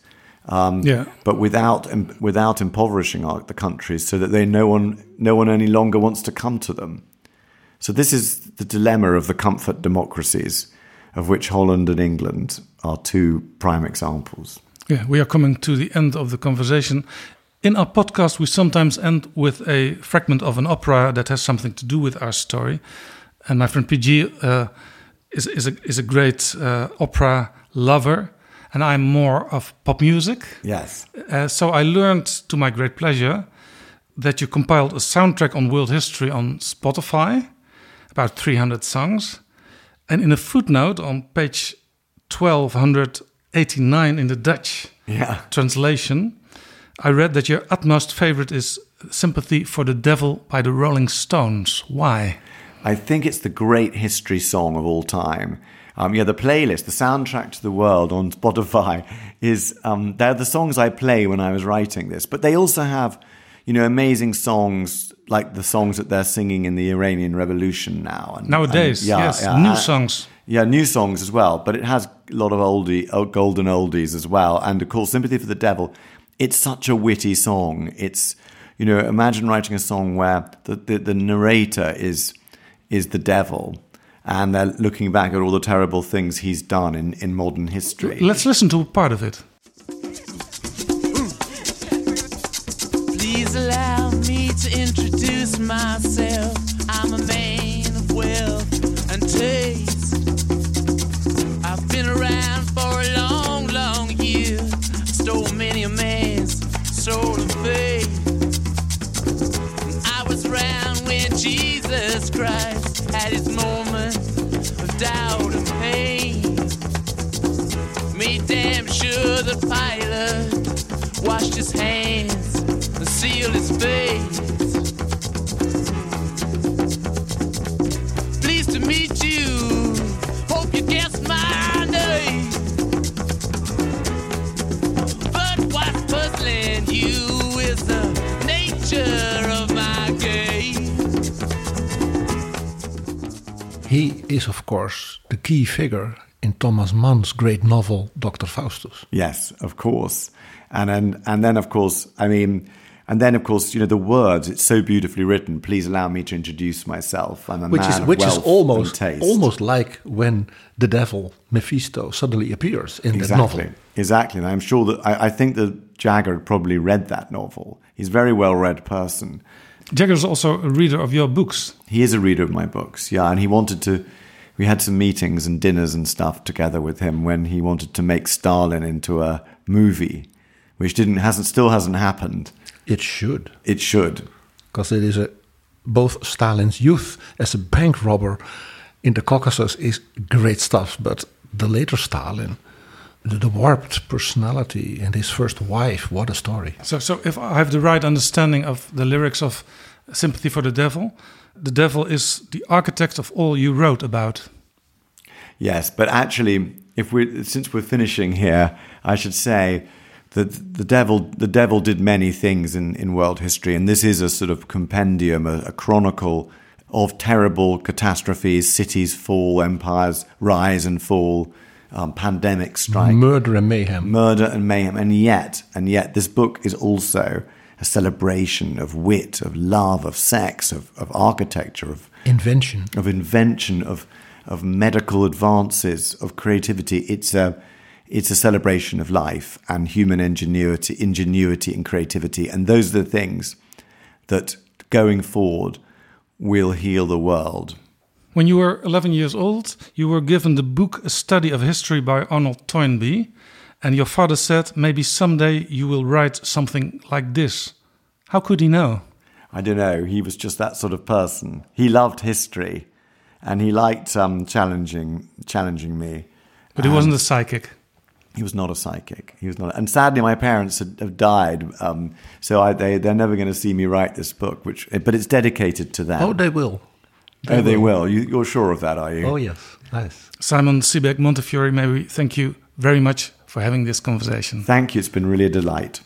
um, yeah. but without without impoverishing our, the countries, so that they no one no one any longer wants to come to them. So this is the dilemma of the comfort democracies, of which Holland and England are two prime examples. Yeah, we are coming to the end of the conversation. In our podcast, we sometimes end with a fragment of an opera that has something to do with our story. And my friend P G uh, is is a is a great uh, opera lover, and I'm more of pop music. Yes. Uh, so I learned, to my great pleasure, that you compiled a soundtrack on world history on Spotify, about three hundred songs, and in a footnote on page twelve hundred. eighty-nine in the Dutch yeah. translation, I read that your utmost favorite is Sympathy for the Devil by the Rolling Stones. Why? I think it's the great history song of all time. Um, yeah, the playlist, the soundtrack to the world on Spotify, is um, they're the songs I play when I was writing this. But they also have, you know, amazing songs like the songs that they're singing in the Iranian Revolution now. And, Nowadays, and, yeah, yes, yeah, new I, songs. Yeah, new songs as well, but it has a lot of oldie, golden oldies as well. And, of course, Sympathy for the Devil, it's such a witty song. It's, you know, imagine writing a song where the, the, the narrator is is the devil and they're looking back at all the terrible things he's done in, in modern history. Let's listen to part of it. Please allow me to introduce myself. I'm a man of wealth and taste. I've been around for a long, long year. Stole many a man's soul and faith. I was around when Jesus Christ had his moment of doubt and pain. Made damn sure the pilot washed his hands and sealed his face. Pleased to meet you. Hope you guessed my name. But what's puzzling you is the nature of my game. He is, of course, the key figure in Thomas Mann's great novel, Doctor Faustus. Yes, of course. And then, and then, of course, I mean... And then, of course, you know, the words, it's so beautifully written. Please allow me to introduce myself. I'm a which man is, of which wealth is almost, and taste. Almost like when the devil, Mephisto, suddenly appears in exactly. that novel. Exactly. And I'm sure that, I, I think that Jagger probably read that novel. He's a very well-read person. Jagger is also a reader of your books. He is a reader of my books, yeah. And he wanted to, we had some meetings and dinners and stuff together with him when he wanted to make Stalin into a movie, which didn't hasn't still hasn't happened. It should. It should. Because it is a, both Stalin's youth as a bank robber in the Caucasus is great stuff. But the later Stalin, the, the warped personality and his first wife, what a story. So, so if I have the right understanding of the lyrics of Sympathy for the Devil, the devil is the architect of all you wrote about. Yes, but actually, if we since we're finishing here, I should say... The, the devil the devil did many things in, in world history, and this is a sort of compendium, a, a chronicle of terrible catastrophes, cities fall, empires rise and fall, um, pandemic strike. Murder and mayhem. Murder and mayhem. And yet, and yet this book is also a celebration of wit, of love, of sex, of, of architecture, of invention. Of invention, of of medical advances, of creativity. It's a It's a celebration of life and human ingenuity, ingenuity and creativity. And those are the things that, going forward, will heal the world. When you were eleven years old, you were given the book A Study of History by Arnold Toynbee. And your father said, maybe someday you will write something like this. How could he know? I don't know. He was just that sort of person. He loved history and he liked um, challenging, challenging me. But he wasn't a psychic. He was not a psychic. He was not, and sadly, my parents had, have died, um, so I, they they're never going to see me write this book. Which, but it's dedicated to them. Oh, they will. They oh, will. they will. You, you're sure of that, are you? Oh, yes. Nice. Simon Sebag Montefiore, may we thank you very much for having this conversation. Thank you. It's been really a delight.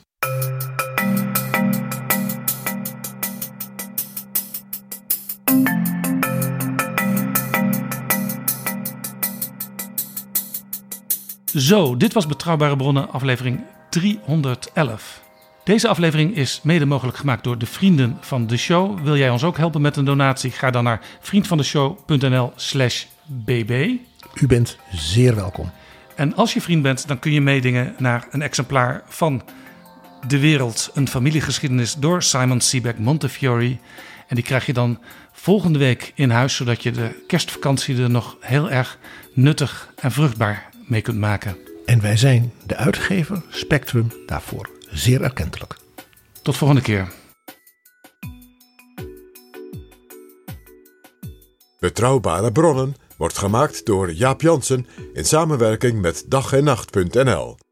Zo, dit was Betrouwbare Bronnen, aflevering driehonderdelf. Deze aflevering is mede mogelijk gemaakt door de vrienden van de show. Wil jij ons ook helpen met een donatie? Ga dan naar vriendvandeshow.nl slash bb. U bent zeer welkom. En als je vriend bent, dan kun je meedingen naar een exemplaar van De Wereld, een familiegeschiedenis door Simon Sebag Montefiore. En die krijg je dan volgende week in huis, zodat je de kerstvakantie er nog heel erg nuttig en vruchtbaar mee kunt maken. En wij zijn de uitgever Spectrum daarvoor zeer erkentelijk. Tot volgende keer. Betrouwbare Bronnen wordt gemaakt door Jaap Jansen in samenwerking met dag en nacht punt n l.